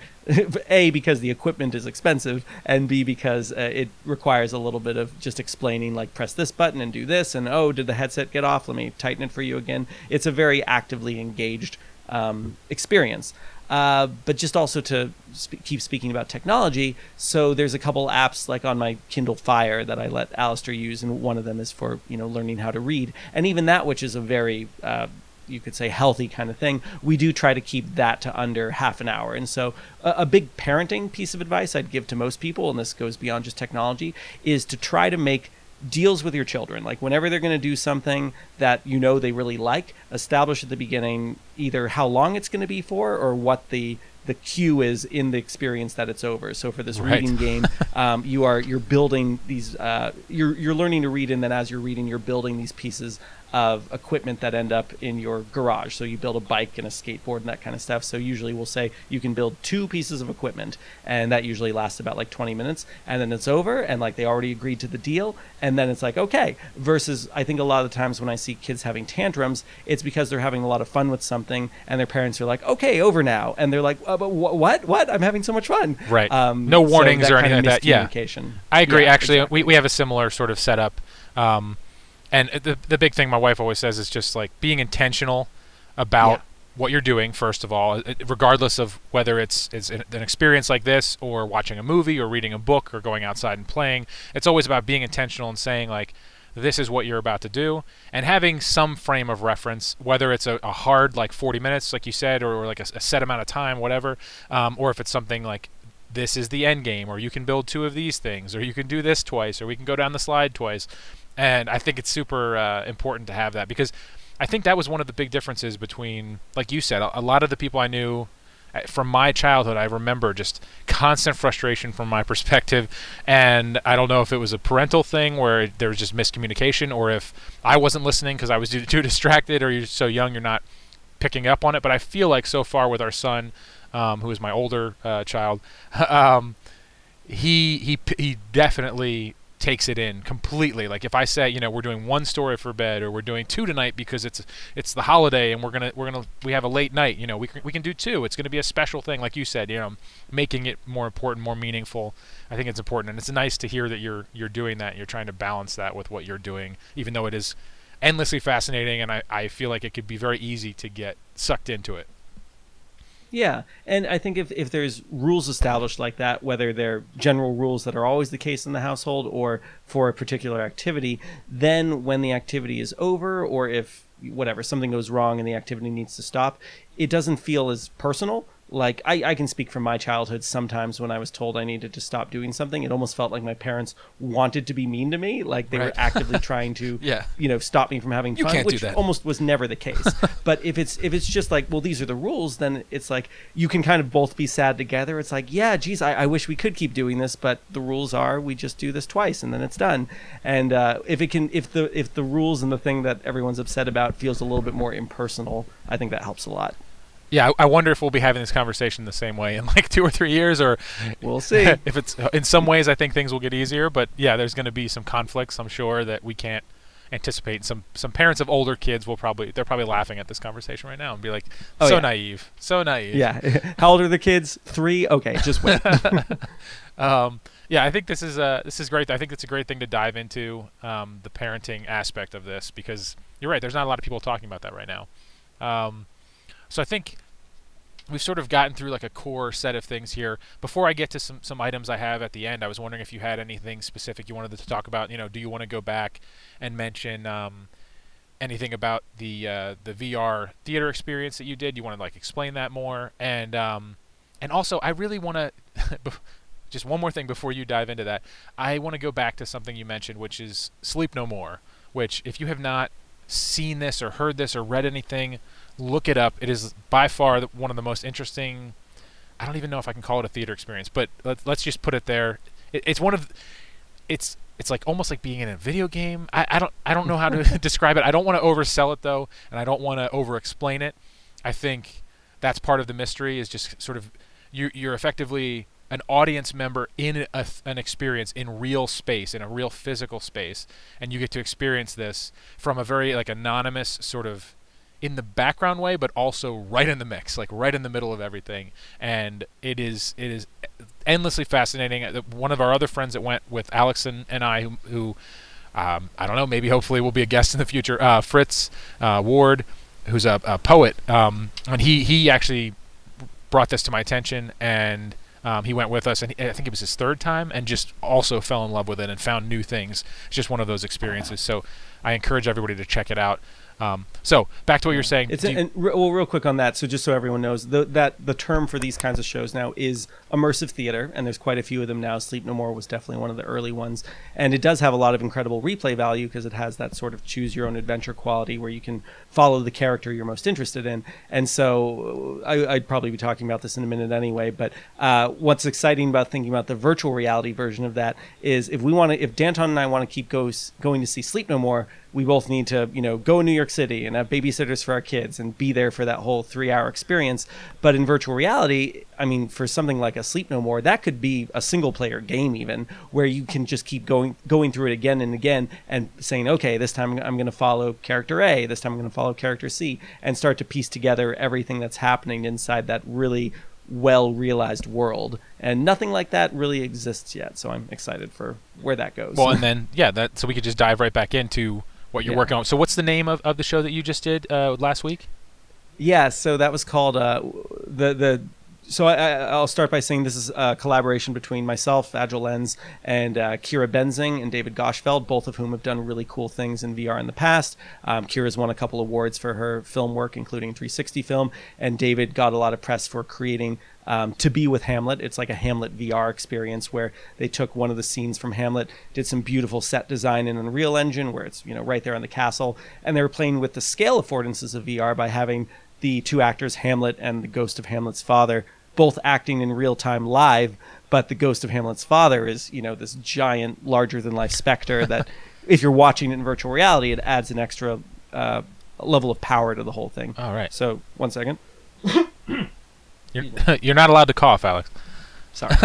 A, because the equipment is expensive, and B, because uh, it requires a little bit of just explaining, like, press this button and do this, and oh, did the headset get off? Let me tighten it for you again. It's a very actively engaged um, experience. Uh, but just also to sp- keep speaking about technology, so there's a couple apps like on my Kindle Fire that I let Alistair use, and one of them is for, you know, learning how to read. And even that, which is a very... Uh, you could say healthy kind of thing, we do try to keep that to under half an hour. And so a, a big parenting piece of advice I'd give to most people, and this goes beyond just technology, is to try to make deals with your children. Like, whenever they're going to do something that you know they really like, establish at the beginning either how long it's going to be for or what the the cue is in the experience that it's over. So for this right. reading game, um, you are you're building these uh, you're you're learning to read, and then as you're reading, you're building these pieces of equipment that end up in your garage. So you build a bike and a skateboard and that kind of stuff. So usually we'll say you can build two pieces of equipment, and that usually lasts about like twenty minutes, and then it's over, and like they already agreed to the deal, and then it's like, okay. Versus I think a lot of the times when I see kids having tantrums, it's because they're having a lot of fun with something and their parents are like, okay, over now, and they're like, oh, but wh- what what I'm having so much fun. Right. Um, no warnings so or anything like that. Yeah, I agree. Yeah, actually exactly. we, we have a similar sort of setup. um And the the big thing my wife always says is just like being intentional about yeah. what you're doing, first of all, regardless of whether it's, it's an experience like this or watching a movie or reading a book or going outside and playing. It's always about being intentional and saying, like, this is what you're about to do, and having some frame of reference, whether it's a, a hard, like, forty minutes, like you said, or, or like a, a set amount of time, whatever, um, or if it's something like, this is the end game, or you can build two of these things, or you can do this twice, or we can go down the slide twice. And I think it's super uh, important to have that, because I think that was one of the big differences between, like you said, a lot of the people I knew from my childhood, I remember just constant frustration from my perspective. And I don't know if it was a parental thing where there was just miscommunication, or if I wasn't listening because I was too, too distracted, or you're so young, you're not picking up on it. But I feel like so far with our son, um, who is my older uh, child, um, he, he, he definitely takes it in completely. Like if I say, you know, we're doing one story for bed, or we're doing two tonight because it's it's the holiday and we're gonna we're gonna we have a late night, you know, we can, we can do two. It's gonna be a special thing, like you said, you know, making it more important, more meaningful. I think it's important, and it's nice to hear that you're you're doing that. And you're trying to balance that with what you're doing, even though it is endlessly fascinating, and I I feel like it could be very easy to get sucked into it. Yeah, and I think if, if there's rules established like that, whether they're general rules that are always the case in the household or for a particular activity, then when the activity is over, or if whatever, something goes wrong and the activity needs to stop, it doesn't feel as personal. Like I, I can speak from my childhood. Sometimes when I was told I needed to stop doing something, it almost felt like my parents wanted to be mean to me. Like they right. were actively trying to, yeah. you know, stop me from having you fun, can't which do that. Almost was never the case. But if it's if it's just like, well, these are the rules, then it's like you can kind of both be sad together. It's like, yeah, geez, I, I wish we could keep doing this, but the rules are we just do this twice and then it's done. And uh, if it can, if the if the rules and the thing that everyone's upset about feels a little bit more impersonal, I think that helps a lot. Yeah, I wonder if we'll be having this conversation the same way in like two or three years, or we'll see. If it's in some ways, I think things will get easier, but yeah, there's going to be some conflicts, I'm sure, that we can't anticipate. Some some parents of older kids will probably they're probably laughing at this conversation right now and be like, "So oh, yeah. naive, so naive." Yeah. How old are the kids? Three. Okay, just wait. um, yeah, I think this is uh this is great. I think it's a great thing to dive into, um, the parenting aspect of this, because you're right. There's not a lot of people talking about that right now. Um, So I think we've sort of gotten through like a core set of things here. Before I get to some, some items I have at the end, I was wondering if you had anything specific you wanted to talk about. You know, do you want to go back and mention um, anything about the uh, the V R theater experience that you did? You want to like explain that more? And um, and also, I really want to just one more thing before you dive into that. I want to go back to something you mentioned, which is Sleep No More. Which, if you have not seen this or heard this or read anything, look it up. It is by far one of the most interesting, I don't even know if I can call it a theater experience, but let's, let's just put it there. It, it's one of, it's it's like almost like being in a video game. I, I don't I don't know how to describe it. I don't want to oversell it though, and I don't want to over-explain it. I think that's part of the mystery, is just sort of, you, you're effectively an audience member in a, an experience in real space, in a real physical space, and you get to experience this from a very like anonymous sort of, in the background way, but also right in the mix, like right in the middle of everything. And it is it is endlessly fascinating. One of our other friends that went with Alex and, and I, who, who um, I don't know, maybe hopefully will be a guest in the future, uh, Fritz uh, Ward, who's a, a poet, um, and he, he actually brought this to my attention, and um, he went with us, and he, I think it was his third time, and just also fell in love with it and found new things. It's just one of those experiences. So I encourage everybody to check it out. Um, so back to what you're saying. It's an, you- and re- well, real quick on that. So just so everyone knows, the, that the term for these kinds of shows now is immersive theater, and there's quite a few of them now. Sleep No More was definitely one of the early ones, and it does have a lot of incredible replay value because it has that sort of choose your own adventure quality where you can follow the character you're most interested in. And so I, I'd probably be talking about this in a minute anyway. But uh, what's exciting about thinking about the virtual reality version of that is if we want to, if Danton and I want to keep go, going to see Sleep No More, we both need to, you know, go to New York City and have babysitters for our kids and be there for that whole three-hour experience. But in virtual reality, I mean, for something like a Sleep No More, that could be a single-player game even, where you can just keep going going through it again and again and saying, okay, this time I'm going to follow character A, this time I'm going to follow character C, and start to piece together everything that's happening inside that really well-realized world. And nothing like that really exists yet, so I'm excited for where that goes. Well, and then, yeah, that so we could just dive right back into what you're yeah. working on. So what's the name of, of the show that you just did uh, last week? Yeah, so that was called uh, the the. So I, I'll start by saying this is a collaboration between myself, Agile Lens, and uh, Kira Benzing and David Goshfeld, both of whom have done really cool things in V R in the past. Um, Kira's won a couple awards for her film work, including three sixty Film, and David got a lot of press for creating um, To Be With Hamlet. It's like a Hamlet V R experience where they took one of the scenes from Hamlet, did some beautiful set design in Unreal Engine where it's, you know, right there on the castle, and they were playing with the scale affordances of V R by having the two actors, Hamlet and the ghost of Hamlet's father, both acting in real time live, but the ghost of Hamlet's father is, you know, this giant, larger than life specter that if you're watching it in virtual reality, it adds an extra uh, level of power to the whole thing. All right. So one second. you're, you're not allowed to cough, Alex. Sorry.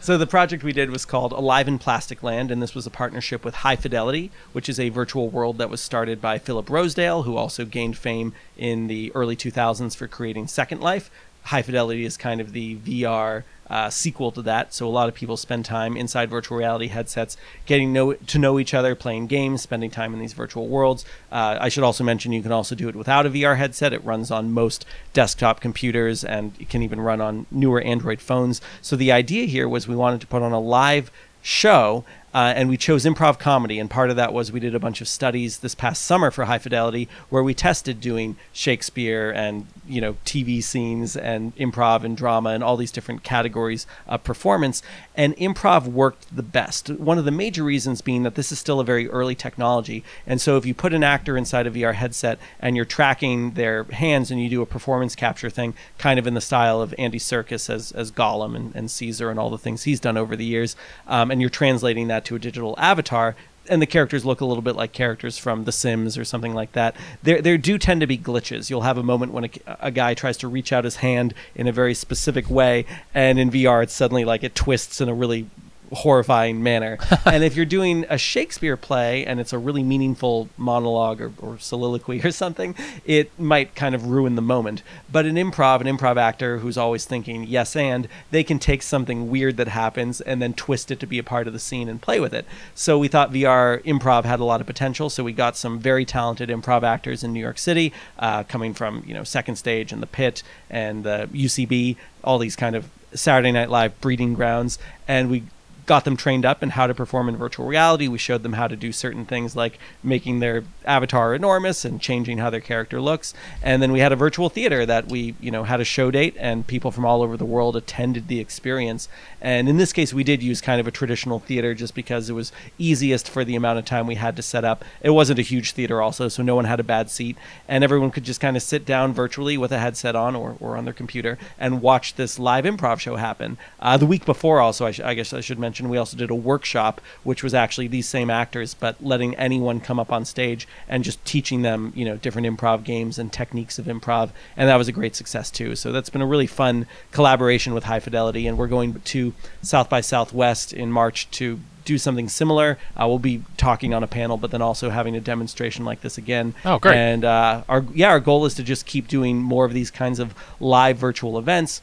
So the project we did was called Alive in Plastic Land, and this was a partnership with High Fidelity, which is a virtual world that was started by Philip Rosedale, who also gained fame in the early two thousands for creating Second Life. High Fidelity is kind of the V R uh, sequel to that. So a lot of people spend time inside virtual reality headsets, getting know, to know each other, playing games, spending time in these virtual worlds. Uh, I should also mention you can also do it without a V R headset. It runs on most desktop computers, and it can even run on newer Android phones. So the idea here was we wanted to put on a live show, uh, and we chose improv comedy, and part of that was we did a bunch of studies this past summer for High Fidelity where we tested doing Shakespeare and, you know, T V scenes and improv and drama and all these different categories of performance, and improv worked the best. One of the major reasons being that this is still a very early technology, and so if you put an actor inside a V R headset and you're tracking their hands and you do a performance capture thing kind of in the style of Andy Serkis as, as Gollum and, and Caesar and all the things he's done over the years, um, and you're translating that to a digital avatar, and the characters look a little bit like characters from The Sims or something like that. There there do tend to be glitches. You'll have a moment when a, a guy tries to reach out his hand in a very specific way, and in V R it's suddenly like it twists in a really horrifying manner. And if you're doing a Shakespeare play and it's a really meaningful monologue or, or soliloquy or something, it might kind of ruin the moment. But an improv, an improv actor who's always thinking yes and, they can take something weird that happens and then twist it to be a part of the scene and play with it. So we thought V R improv had a lot of potential, so we got some very talented improv actors in New York City, uh, coming from, you know, Second Stage and The Pit and the U C B, all these kind of Saturday Night Live breeding grounds, and we got them trained up in how to perform in virtual reality. We showed them how to do certain things like making their avatar enormous and changing how their character looks. And then we had a virtual theater that we, you know, had a show date, and people from all over the world attended the experience. And in this case, we did use kind of a traditional theater just because it was easiest for the amount of time we had to set up. It wasn't a huge theater also, so no one had a bad seat, and everyone could just kind of sit down virtually with a headset on or, or on their computer and watch this live improv show happen. Uh, the week before also, I, sh- I guess I should mention, we also did a workshop, which was actually these same actors, but letting anyone come up on stage and just teaching them, you know, different improv games and techniques of improv. And that was a great success too. So that's been a really fun collaboration with High Fidelity. And we're going to South by Southwest in March to do something similar. Uh, we'll be talking on a panel, but then also having a demonstration like this again. Oh, great. And uh, our, yeah, our goal is to just keep doing more of these kinds of live virtual events.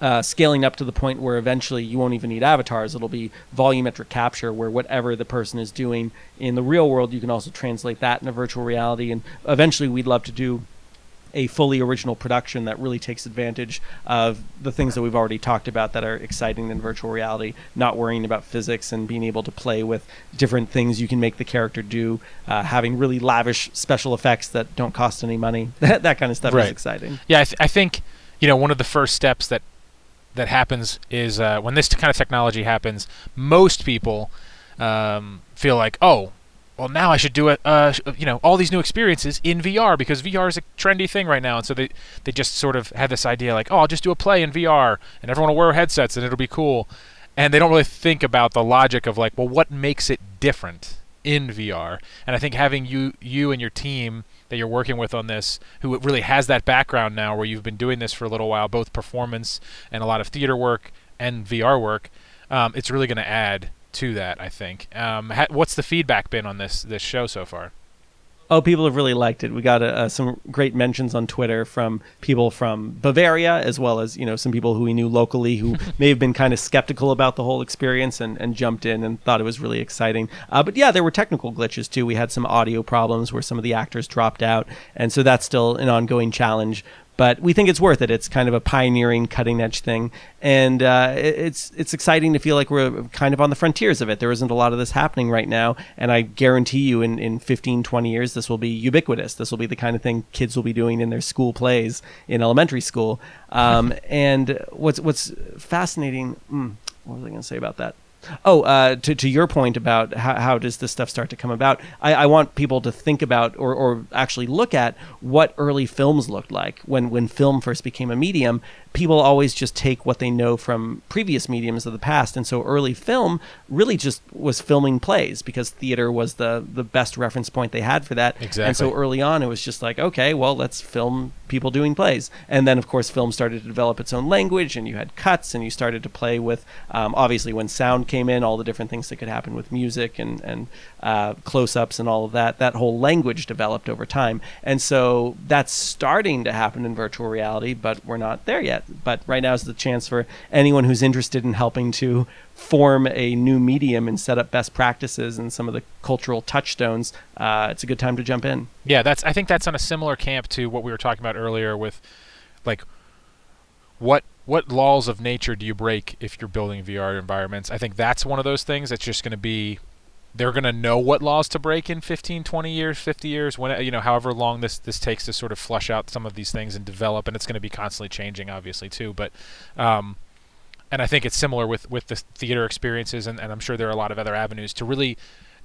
Uh, scaling up to the point where eventually you won't even need avatars. It'll be volumetric capture where whatever the person is doing in the real world, you can also translate that into virtual reality. And eventually we'd love to do a fully original production that really takes advantage of the things that we've already talked about that are exciting in virtual reality, not worrying about physics and being able to play with different things you can make the character do, uh, having really lavish special effects that don't cost any money. That kind of stuff right. is exciting. Yeah, I, th- I think, you know, one of the first steps that that happens is uh, when this kind of technology happens, most people um, feel like, oh, well, now I should do it. Uh, you know, all these new experiences in V R because V R is a trendy thing right now, and so they they just sort of have this idea like, oh, I'll just do a play in V R, and everyone will wear headsets, and it'll be cool, and they don't really think about the logic of like, well, what makes it different in V R? And I think having you you and your team that you're working with on this, who really has that background now where you've been doing this for a little while, both performance and a lot of theater work and V R work, um, it's really going to add to that, I think. Um, ha- what's the feedback been on this this show so far? oh, people have really liked it. We got uh, some great mentions on Twitter from people from Bavaria, as well as, you know, some people who we knew locally who may have been kind of skeptical about the whole experience and, and jumped in and thought it was really exciting. Uh, but yeah, there were technical glitches too. We had some audio problems where some of the actors dropped out. And so that's still an ongoing challenge. But we think it's worth it. It's kind of a pioneering, cutting-edge thing. And uh, it's it's exciting to feel like we're kind of on the frontiers of it. There isn't a lot of this happening right now. And I guarantee you in, in fifteen, twenty years, this will be ubiquitous. This will be the kind of thing kids will be doing in their school plays in elementary school. Um, and what's, what's fascinating... Mm, what was I going to say about that? Oh, uh, to, to your point about how, how does this stuff start to come about, I, I want people to think about or, or actually look at what early films looked like. When, when film first became a medium, people always just take what they know from previous mediums of the past. And so early film really just was filming plays because theater was the, the best reference point they had for that. Exactly. And so early on, it was just like, okay, well, let's film people doing plays. And then, of course, film started to develop its own language and you had cuts and you started to play with, um, obviously, when sound came in, all the different things that could happen with music and, and uh, close-ups and all of that. That whole language developed over time. And so that's starting to happen in virtual reality, but we're not there yet. But right now is the chance for anyone who's interested in helping to form a new medium and set up best practices and some of the cultural touchstones. Uh, it's a good time to jump in. Yeah, that's. I think that's on a similar camp to what we were talking about earlier with, like, what what laws of nature do you break if you're building V R environments? I think that's one of those things that's just going to be, they're going to know what laws to break in fifteen, twenty years, fifty years, when, you know, however long this, this takes to sort of flush out some of these things and develop. And it's going to be constantly changing, obviously, too. But, um, and I think it's similar with, with the theater experiences, and, and I'm sure there are a lot of other avenues to really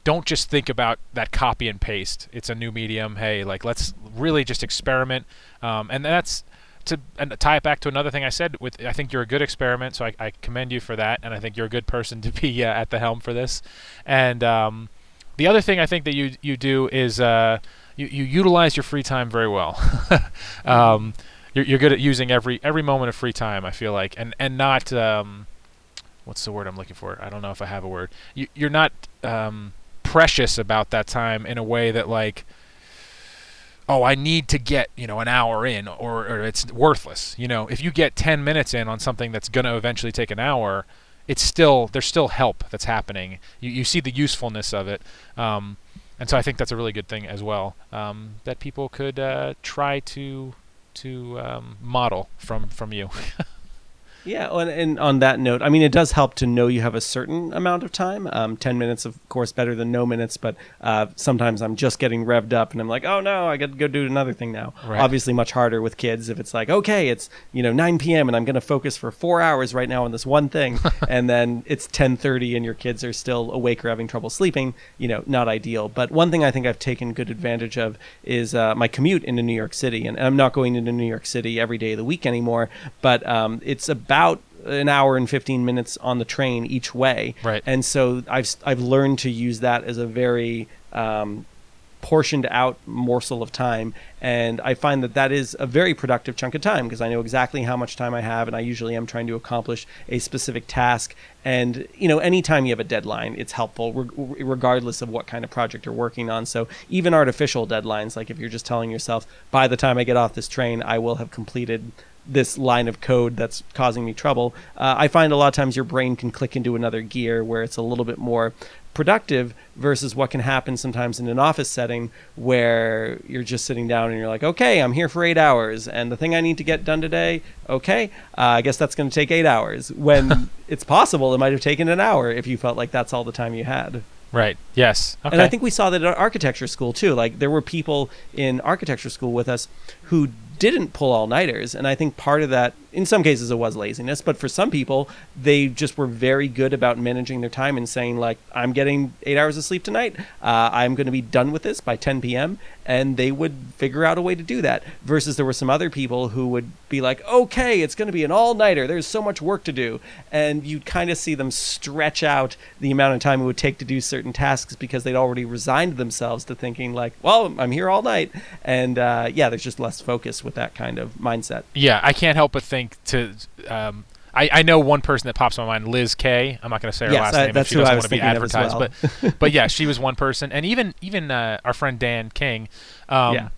don't just think about that copy and paste. It's a new medium. Hey, like, let's really just experiment. Um, and that's, to and tie it back to another thing I said, with I think you're a good experiment, so I, I commend you for that, and I think you're a good person to be uh, at the helm for this. And um, the other thing I think that you you do is uh, you you utilize your free time very well. um, you're you're good at using every every moment of free time, I feel like, and and not um, what's the word I'm looking for? I don't know if I have a word. You you're not um, precious about that time in a way that, like, oh, I need to get, you know, an hour in, or, or it's worthless. You know, if you get ten minutes in on something that's going to eventually take an hour, it's still, there's still help that's happening. You you see the usefulness of it. Um, and so I think that's a really good thing as well, um, that people could uh, try to to um, model from, from you. Yeah, and, and on that note, I mean, it does help to know you have a certain amount of time. Um, ten minutes, of course, better than no minutes, but uh, sometimes I'm just getting revved up and I'm like, oh, no, I got to go do another thing now. Right. Obviously much harder with kids if it's like, okay, it's, you know, nine p.m. and I'm going to focus for four hours right now on this one thing. And then it's ten thirty and your kids are still awake or having trouble sleeping. You know, not ideal. But one thing I think I've taken good advantage of is uh, my commute into New York City. And I'm not going into New York City every day of the week anymore, but um, it's about about an hour and fifteen minutes on the train each way. Right. And so I've, I've learned to use that as a very um, portioned out morsel of time. And I find that that is a very productive chunk of time because I know exactly how much time I have. And I usually am trying to accomplish a specific task. And, you know, anytime you have a deadline, it's helpful re- regardless of what kind of project you're working on. So even artificial deadlines, like if you're just telling yourself, by the time I get off this train, I will have completed this line of code that's causing me trouble. Uh, I find a lot of times your brain can click into another gear where it's a little bit more productive versus what can happen sometimes in an office setting where you're just sitting down and you're like, okay, I'm here for eight hours and the thing I need to get done today, okay, uh, I guess that's going to take eight hours. When it's possible, it might have taken an hour if you felt like that's all the time you had. Right. Yes. Okay. And I think we saw that at architecture school too. Like there were people in architecture school with us who didn't pull all-nighters. And I think part of that, in some cases it was laziness, but for some people, they just were very good about managing their time and saying like, I'm getting eight hours of sleep tonight. Uh, I'm going to be done with this by ten p.m. And they would figure out a way to do that versus there were some other people who would be like, okay, it's going to be an all-nighter. There's so much work to do. And you'd kind of see them stretch out the amount of time it would take to do certain tasks because they'd already resigned themselves to thinking like, well, I'm here all night. And uh, yeah, there's just less focus with that kind of mindset. Yeah, I can't help but think to um, – I, I know one person that pops to my mind, Liz Kay. I'm not going to say her yes, last I, name if she doesn't want to be advertised. Well. but but yeah, she was one person. And even even uh, our friend Dan King, um, yeah.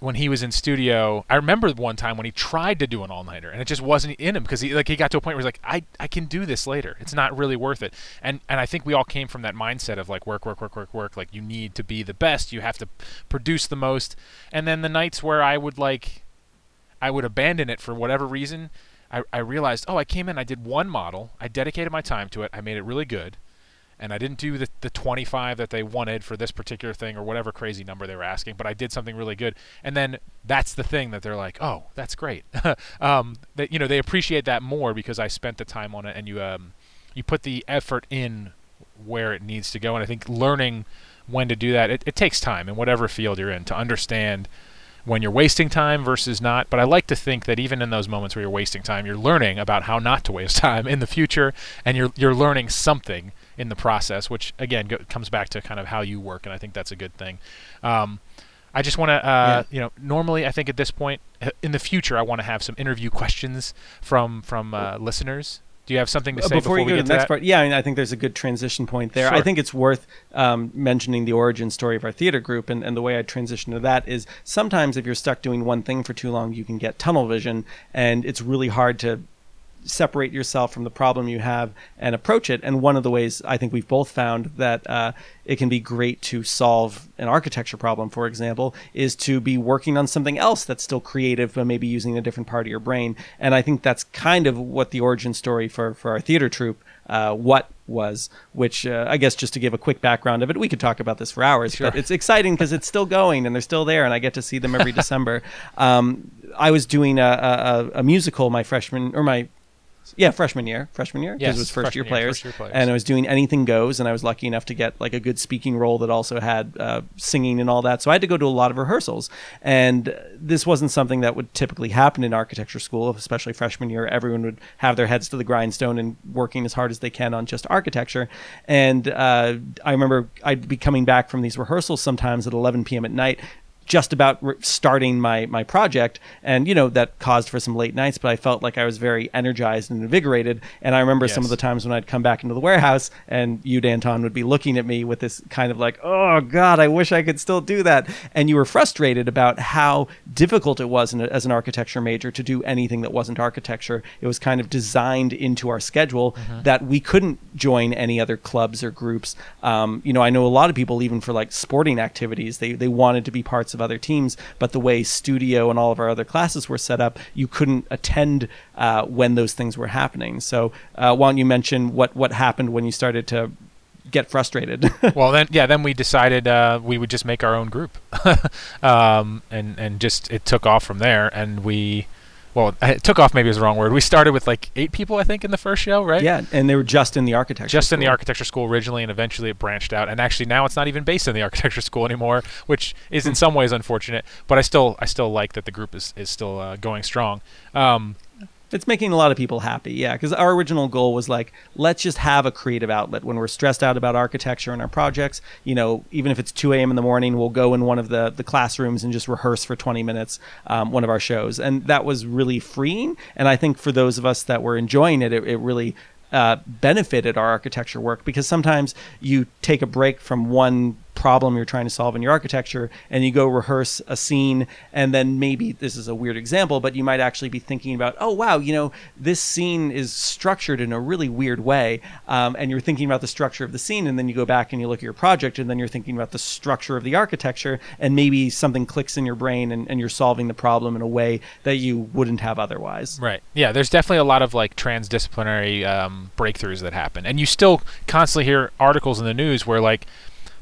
when he was in studio, I remember one time when he tried to do an all-nighter, and it just wasn't in him because he like he got to a point where he's like, I, I can do this later. It's not really worth it. And and I think we all came from that mindset of like work, work, work, work, work. Like you need to be the best. You have to produce the most. And then the nights where I would like I would abandon it for whatever reason, I, I realized, oh, I came in, I did one model, I dedicated my time to it, I made it really good, and I didn't do the, the twenty-five that they wanted for this particular thing or whatever crazy number they were asking, but I did something really good. And then that's the thing that they're like, oh, that's great. um, that you know, they appreciate that more because I spent the time on it, and you um, you put the effort in where it needs to go. And I think learning when to do that, it, it takes time in whatever field you're in to understand when you're wasting time versus not. But I like to think that even in those moments where you're wasting time, you're learning about how not to waste time in the future, and you're you're learning something in the process, which, again, go, comes back to kind of how you work, and I think that's a good thing. Um, I just want to, uh, yeah. you know, normally I think at this point, in the future, I want to have some interview questions from, from uh, listeners. Do you have something to say before, before we go get to the next that? part? Yeah, I mean, I think there's a good transition point there. Sure. I think it's worth um, mentioning the origin story of our theater group, and, and the way I transition to that is sometimes if you're stuck doing one thing for too long, you can get tunnel vision, and it's really hard to separate yourself from the problem you have and approach it. And one of the ways I think we've both found that uh, it can be great to solve an architecture problem, for example, is to be working on something else that's still creative, but maybe using a different part of your brain. And I think that's kind of what the origin story for, for our theater troupe, uh, what was, which uh, I guess just to give a quick background of it, we could talk about this for hours, sure. but it's exciting because it's still going and they're still there and I get to see them every December. Um, I was doing a, a, a musical my freshman or my Yeah, freshman year. Freshman year? Because yes, it was first year, year players, first year players. And I was doing Anything Goes, and I was lucky enough to get like a good speaking role that also had uh, singing and all that. So I had to go to a lot of rehearsals. And this wasn't something that would typically happen in architecture school, especially freshman year. Everyone would have their heads to the grindstone and working as hard as they can on just architecture. And uh, I remember I'd be coming back from these rehearsals sometimes at eleven p.m. at night, just about re- starting my my project, and you know that caused for some late nights, but I felt like I was very energized and invigorated. And I remember yes. some of the times when I'd come back into the warehouse and you, Danton, would be looking at me with this kind of like, oh God, I wish I could still do that. And you were frustrated about how difficult it was in a, as an architecture major to do anything that wasn't architecture. It was kind of designed into our schedule mm-hmm. that we couldn't join any other clubs or groups. Um, you know, I know a lot of people, even for like sporting activities, they they wanted to be parts of other teams, but the way studio and all of our other classes were set up, you couldn't attend uh, when those things were happening. So uh, why don't you mention what, what happened when you started to get frustrated? Well, then, yeah, then we decided uh, we would just make our own group. um, and, and just, it took off from there. And we, well, it took off maybe is the wrong word. We started with like eight people, I think, in the first show, right? Yeah, and they were just in the architecture Just school. in the architecture school originally, and eventually it branched out. And actually now it's not even based in the architecture school anymore, which is in some ways unfortunate. But I still I still like that the group is, is still uh, going strong. Um, it's making a lot of people happy, yeah, because our original goal was like, let's just have a creative outlet. When we're stressed out about architecture and our projects, you know, even if it's two a.m. in the morning, we'll go in one of the, the classrooms and just rehearse for twenty minutes, um, one of our shows. And that was really freeing. And I think for those of us that were enjoying it, it, it really uh, benefited our architecture work, because sometimes you take a break from one problem you're trying to solve in your architecture and you go rehearse a scene, and then maybe this is a weird example, but you might actually be thinking about, oh wow, you know, this scene is structured in a really weird way, um, and you're thinking about the structure of the scene, and then you go back and you look at your project, and then you're thinking about the structure of the architecture, and maybe something clicks in your brain, and, and you're solving the problem in a way that you wouldn't have otherwise. Right. Yeah, there's definitely a lot of like transdisciplinary um, breakthroughs that happen, and you still constantly hear articles in the news where like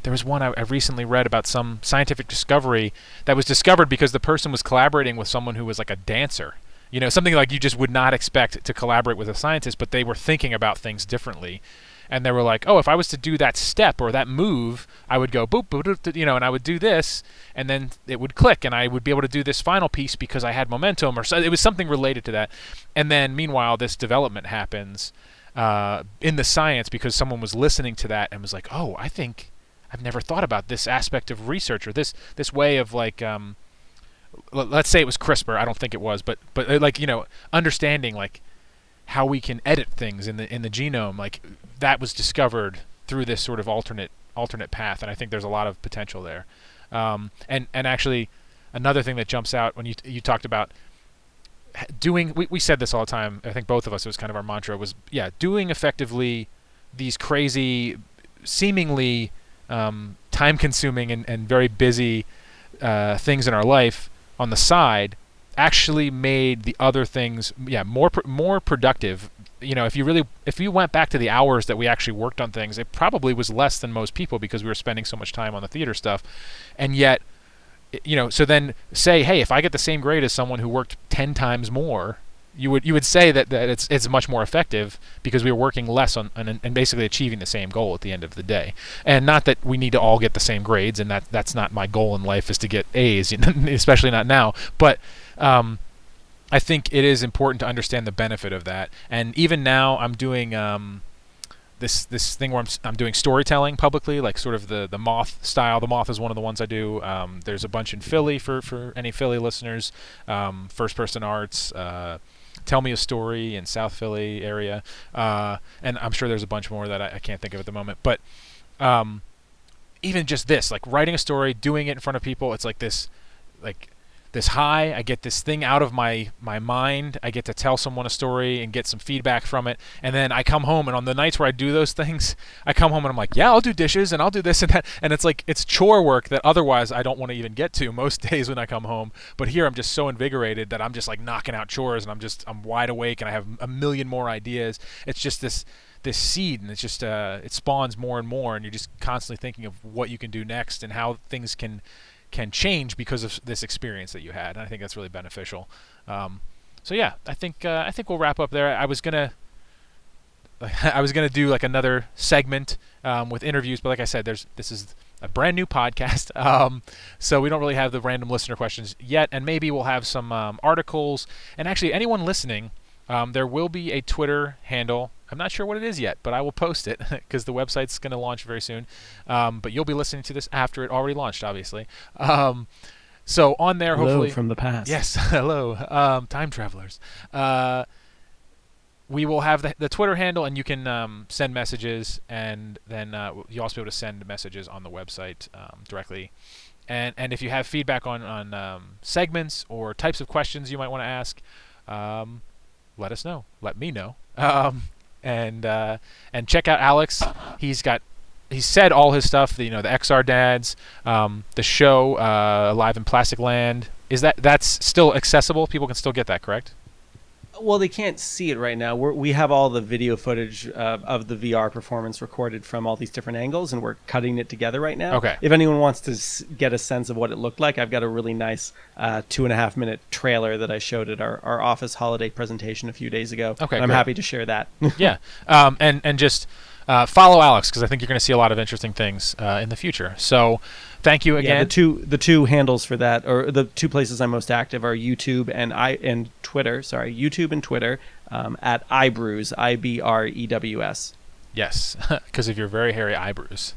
there was one I, I recently read about some scientific discovery that was discovered because the person was collaborating with someone who was like a dancer. You know, something like you just would not expect to collaborate with a scientist, but they were thinking about things differently. And they were like, oh, if I was to do that step or that move, I would go boop, boop, boop, you know, and I would do this, and then it would click, and I would be able to do this final piece because I had momentum, or so it was something related to that. And then meanwhile, this development happens uh, in the science because someone was listening to that and was like, oh, I think I've never thought about this aspect of research, or this, this way of like, um, l- let's say it was CRISPR. I don't think it was, but, but like, you know, understanding like how we can edit things in the in the genome, like that was discovered through this sort of alternate alternate path, and I think there's a lot of potential there. Um, and and actually, another thing that jumps out when you you talked about doing, we we said this all the time. I think both of us, it was kind of our mantra was yeah, doing effectively these crazy, seemingly um, time-consuming and and very busy uh, things in our life on the side actually made the other things yeah more pr- more productive. You know, if you really if you went back to the hours that we actually worked on things, it probably was less than most people because we were spending so much time on the theater stuff. And yet, you know, so then say, hey, if I get the same grade as someone who worked ten times more, you would you would say that, that it's it's much more effective because we were working less on and, and basically achieving the same goal at the end of the day. And not that we need to all get the same grades, and that that's not my goal in life is to get A's, you know, especially not now. But um, I think it is important to understand the benefit of that. And even now, I'm doing um, this this thing where I'm I'm doing storytelling publicly, like sort of the, the Moth style. The Moth is one of the ones I do. Um, there's a bunch in Philly for, for any Philly listeners. Um, First Person Arts, uh, Tell Me a Story in South Philly area. Uh, and I'm sure there's a bunch more that I, I can't think of at the moment. But um, even just this, like writing a story, doing it in front of people, it's like this, like... this high, I get this thing out of my, my mind, I get to tell someone a story and get some feedback from it, and then I come home, and on the nights where I do those things, I come home and I'm like, yeah, I'll do dishes, and I'll do this and that, and it's like, it's chore work that otherwise I don't want to even get to most days when I come home, but here I'm just so invigorated that I'm just like knocking out chores, and I'm just, I'm wide awake, and I have a million more ideas. It's just this this seed, and it's just, uh, it spawns more and more, and you're just constantly thinking of what you can do next, and how things can can change because of this experience that you had, and I think that's really beneficial. Um, so yeah, I think uh, I think we'll wrap up there. I was gonna I was gonna do like another segment um, with interviews, but like I said, there's this is a brand new podcast, um, so we don't really have the random listener questions yet, and maybe we'll have some um, articles. And actually, anyone listening, um, there will be a Twitter handle. I'm not sure what it is yet, but I will post it because the website's going to launch very soon. Um, but you'll be listening to this after it already launched, obviously. Um, so on there, hello hopefully... Hello from the past. Yes, hello, um, time travelers. Uh, we will have the, the Twitter handle, and you can um, send messages, and then uh, you'll also be able to send messages on the website um, directly. And and if you have feedback on, on um, segments or types of questions you might want to ask, um, let us know. Let me know. Um And uh, and check out Alex. He's got he's said all his stuff. The, you know the X R Dads, um, the show uh, Alive in Plastic Land. Is that that's still accessible? People can still get that, correct? Well, they can't see it right now. We're, we have all the video footage uh, of the V R performance recorded from all these different angles, and we're cutting it together right now. Okay. If anyone wants to s- get a sense of what it looked like, I've got a really nice uh, two and a half minute trailer that I showed at our, our office holiday presentation a few days ago. Okay, and I'm great. Happy to share that. yeah, um, and, and just uh, follow Alex, because I think you're going to see a lot of interesting things uh, in the future. So... Thank you again. Yeah, the two the two handles for that, or the two places I'm most active, are YouTube and I and Twitter. Sorry, YouTube and Twitter um, at iBrews, I B R E W S. Yes, because of your very hairy eyebrows.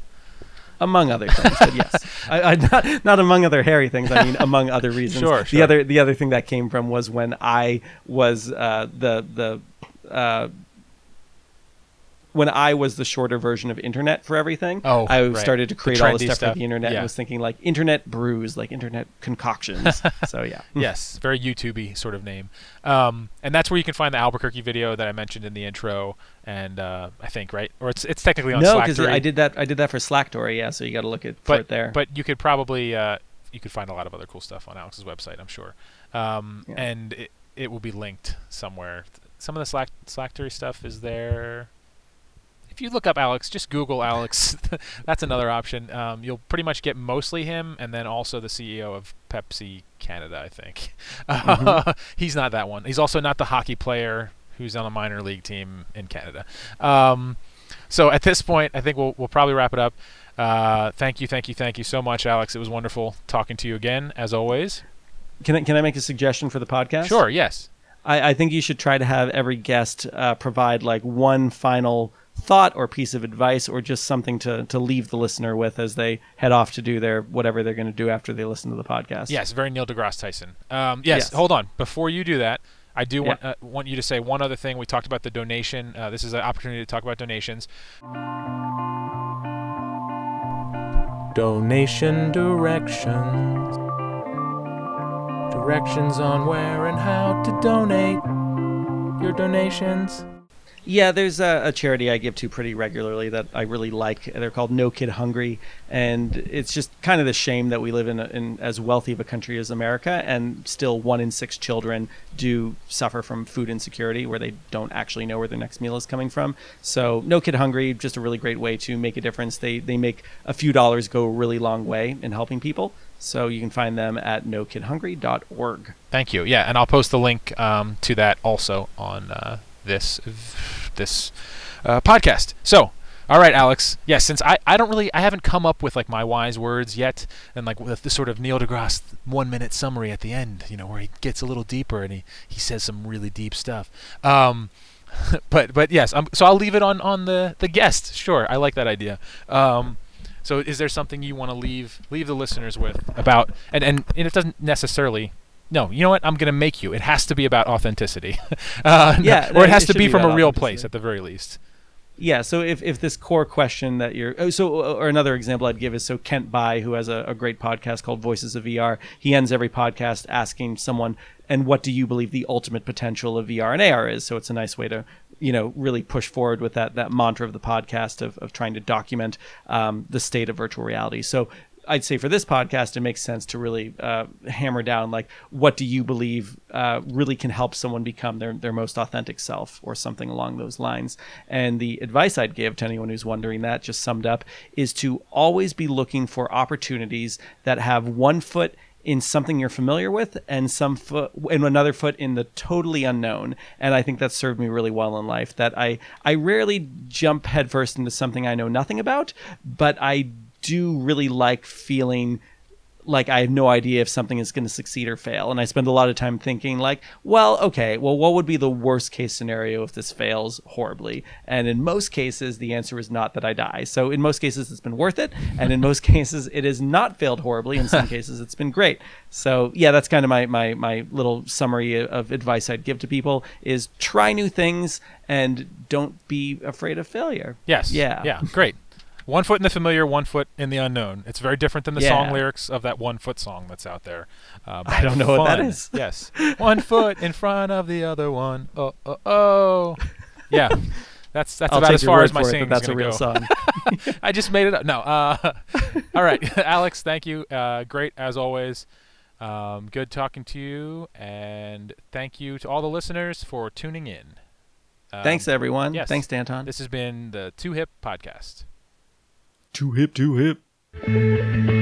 Among other things, but yes, I, I, not not among other hairy things. I mean, among other reasons. Sure, sure. The other the other thing that came from was when I was uh, the the. Uh, when I was the shorter version of internet for everything, oh, I right. started to create all this stuff, stuff for the internet. Yeah. I was thinking like internet brews, like internet concoctions. so yeah. Yes. Very YouTube-y sort of name. Um, and that's where you can find the Albuquerque video that I mentioned in the intro. And uh, I think, right. Or it's, it's technically on no, Slacktory. No, because I did that. I did that for Slacktory. Yeah. So you got to look at, but, for it there, but you could probably, uh, you could find a lot of other cool stuff on Alex's website, I'm sure. Um, yeah. And it, it will be linked somewhere. Some of the Slack Slacktory stuff is there. If you look up Alex, just Google Alex. That's another option. Um, you'll pretty much get mostly him, and then also the C E O of Pepsi Canada, I think. Mm-hmm. Uh, he's not that one. He's also not the hockey player who's on a minor league team in Canada. Um, so at this point, I think we'll we'll probably wrap it up. Uh, thank you, thank you, thank you so much, Alex. It was wonderful talking to you again, as always. Can I, can I make a suggestion for the podcast? Sure, yes. I, I think you should try to have every guest uh, provide like one final thought or piece of advice, or just something to to leave the listener with as they head off to do their whatever they're going to do after they listen to the podcast. Yes, very Neil deGrasse Tyson. Um, yes, yes, hold on. Before you do that, I do yeah. want uh, want you to say one other thing. We talked about the donation. Uh, this is an opportunity to talk about donations. Donation directions. Directions on where and how to donate your donations. Yeah, there's a, a charity I give to pretty regularly that I really like. They're called No Kid Hungry, and it's just kind of the shame that we live in, in as wealthy of a country as America, and still one in six children do suffer from food insecurity, where they don't actually know where their next meal is coming from. So No Kid Hungry, just a really great way to make a difference. They they make a few dollars go a really long way in helping people. So you can find them at no kid hungry dot org. Thank you. Yeah, and I'll post the link um, to that also on... Uh this this uh, podcast. So, all right, Alex. Yes, yeah, since I, I don't really, I haven't come up with like my wise words yet, and like with the sort of Neil deGrasse one-minute summary at the end, you know, where he gets a little deeper and he, he says some really deep stuff. Um, but but yes, I'm, so I'll leave it on, on the, the guest. Sure, I like that idea. Um, so is there something you want to leave leave the listeners with about, and, and, and it doesn't necessarily... No, you know what? I'm going to make you. It has to be about authenticity. uh, yeah, no, or it has it to be, be from a real place at the very least. Yeah, so if, if this core question that you're... Oh, so, or another example I'd give is, so Kent Bai, who has a, a great podcast called Voices of V R, he ends every podcast asking someone, and what do you believe the ultimate potential of V R and A R is? So it's a nice way to... you know, really push forward with that that mantra of the podcast of, of trying to document um, the state of virtual reality. So I'd say for this podcast, it makes sense to really uh, hammer down, like, what do you believe uh, really can help someone become their, their most authentic self, or something along those lines. And the advice I'd give to anyone who's wondering that, just summed up, is to always be looking for opportunities that have one foot in something you're familiar with, and some foot, and another foot in the totally unknown. And I think that served me really well in life. That I I rarely jump headfirst into something I know nothing about, but I do really like feeling like I have no idea if something is going to succeed or fail. And I spend a lot of time thinking like, well, okay, well, what would be the worst case scenario if this fails horribly? And in most cases, the answer is not that I die. So in most cases, it's been worth it. And in most cases, it has not failed horribly. In some cases, it's been great. So yeah, that's kind of my, my, my little summary of advice I'd give to people is try new things and don't be afraid of failure. Yes. Yeah. Yeah. Great. One foot in the familiar, one foot in the unknown. It's very different than the yeah. song lyrics of that One Foot song that's out there. Uh, I don't know fun. What that is. Yes. One foot in front of the other one. Oh, oh, oh. Yeah. That's that's I'll about as far as my singing is going to go. That's a real song. I just made it up. No. Uh, all right. Alex, thank you. Uh, great, as always. Um, good talking to you. And thank you to all the listeners for tuning in. Um, Thanks, everyone. Yes. Thanks, Danton. This has been the Too Hip Podcast. Too hip, too hip.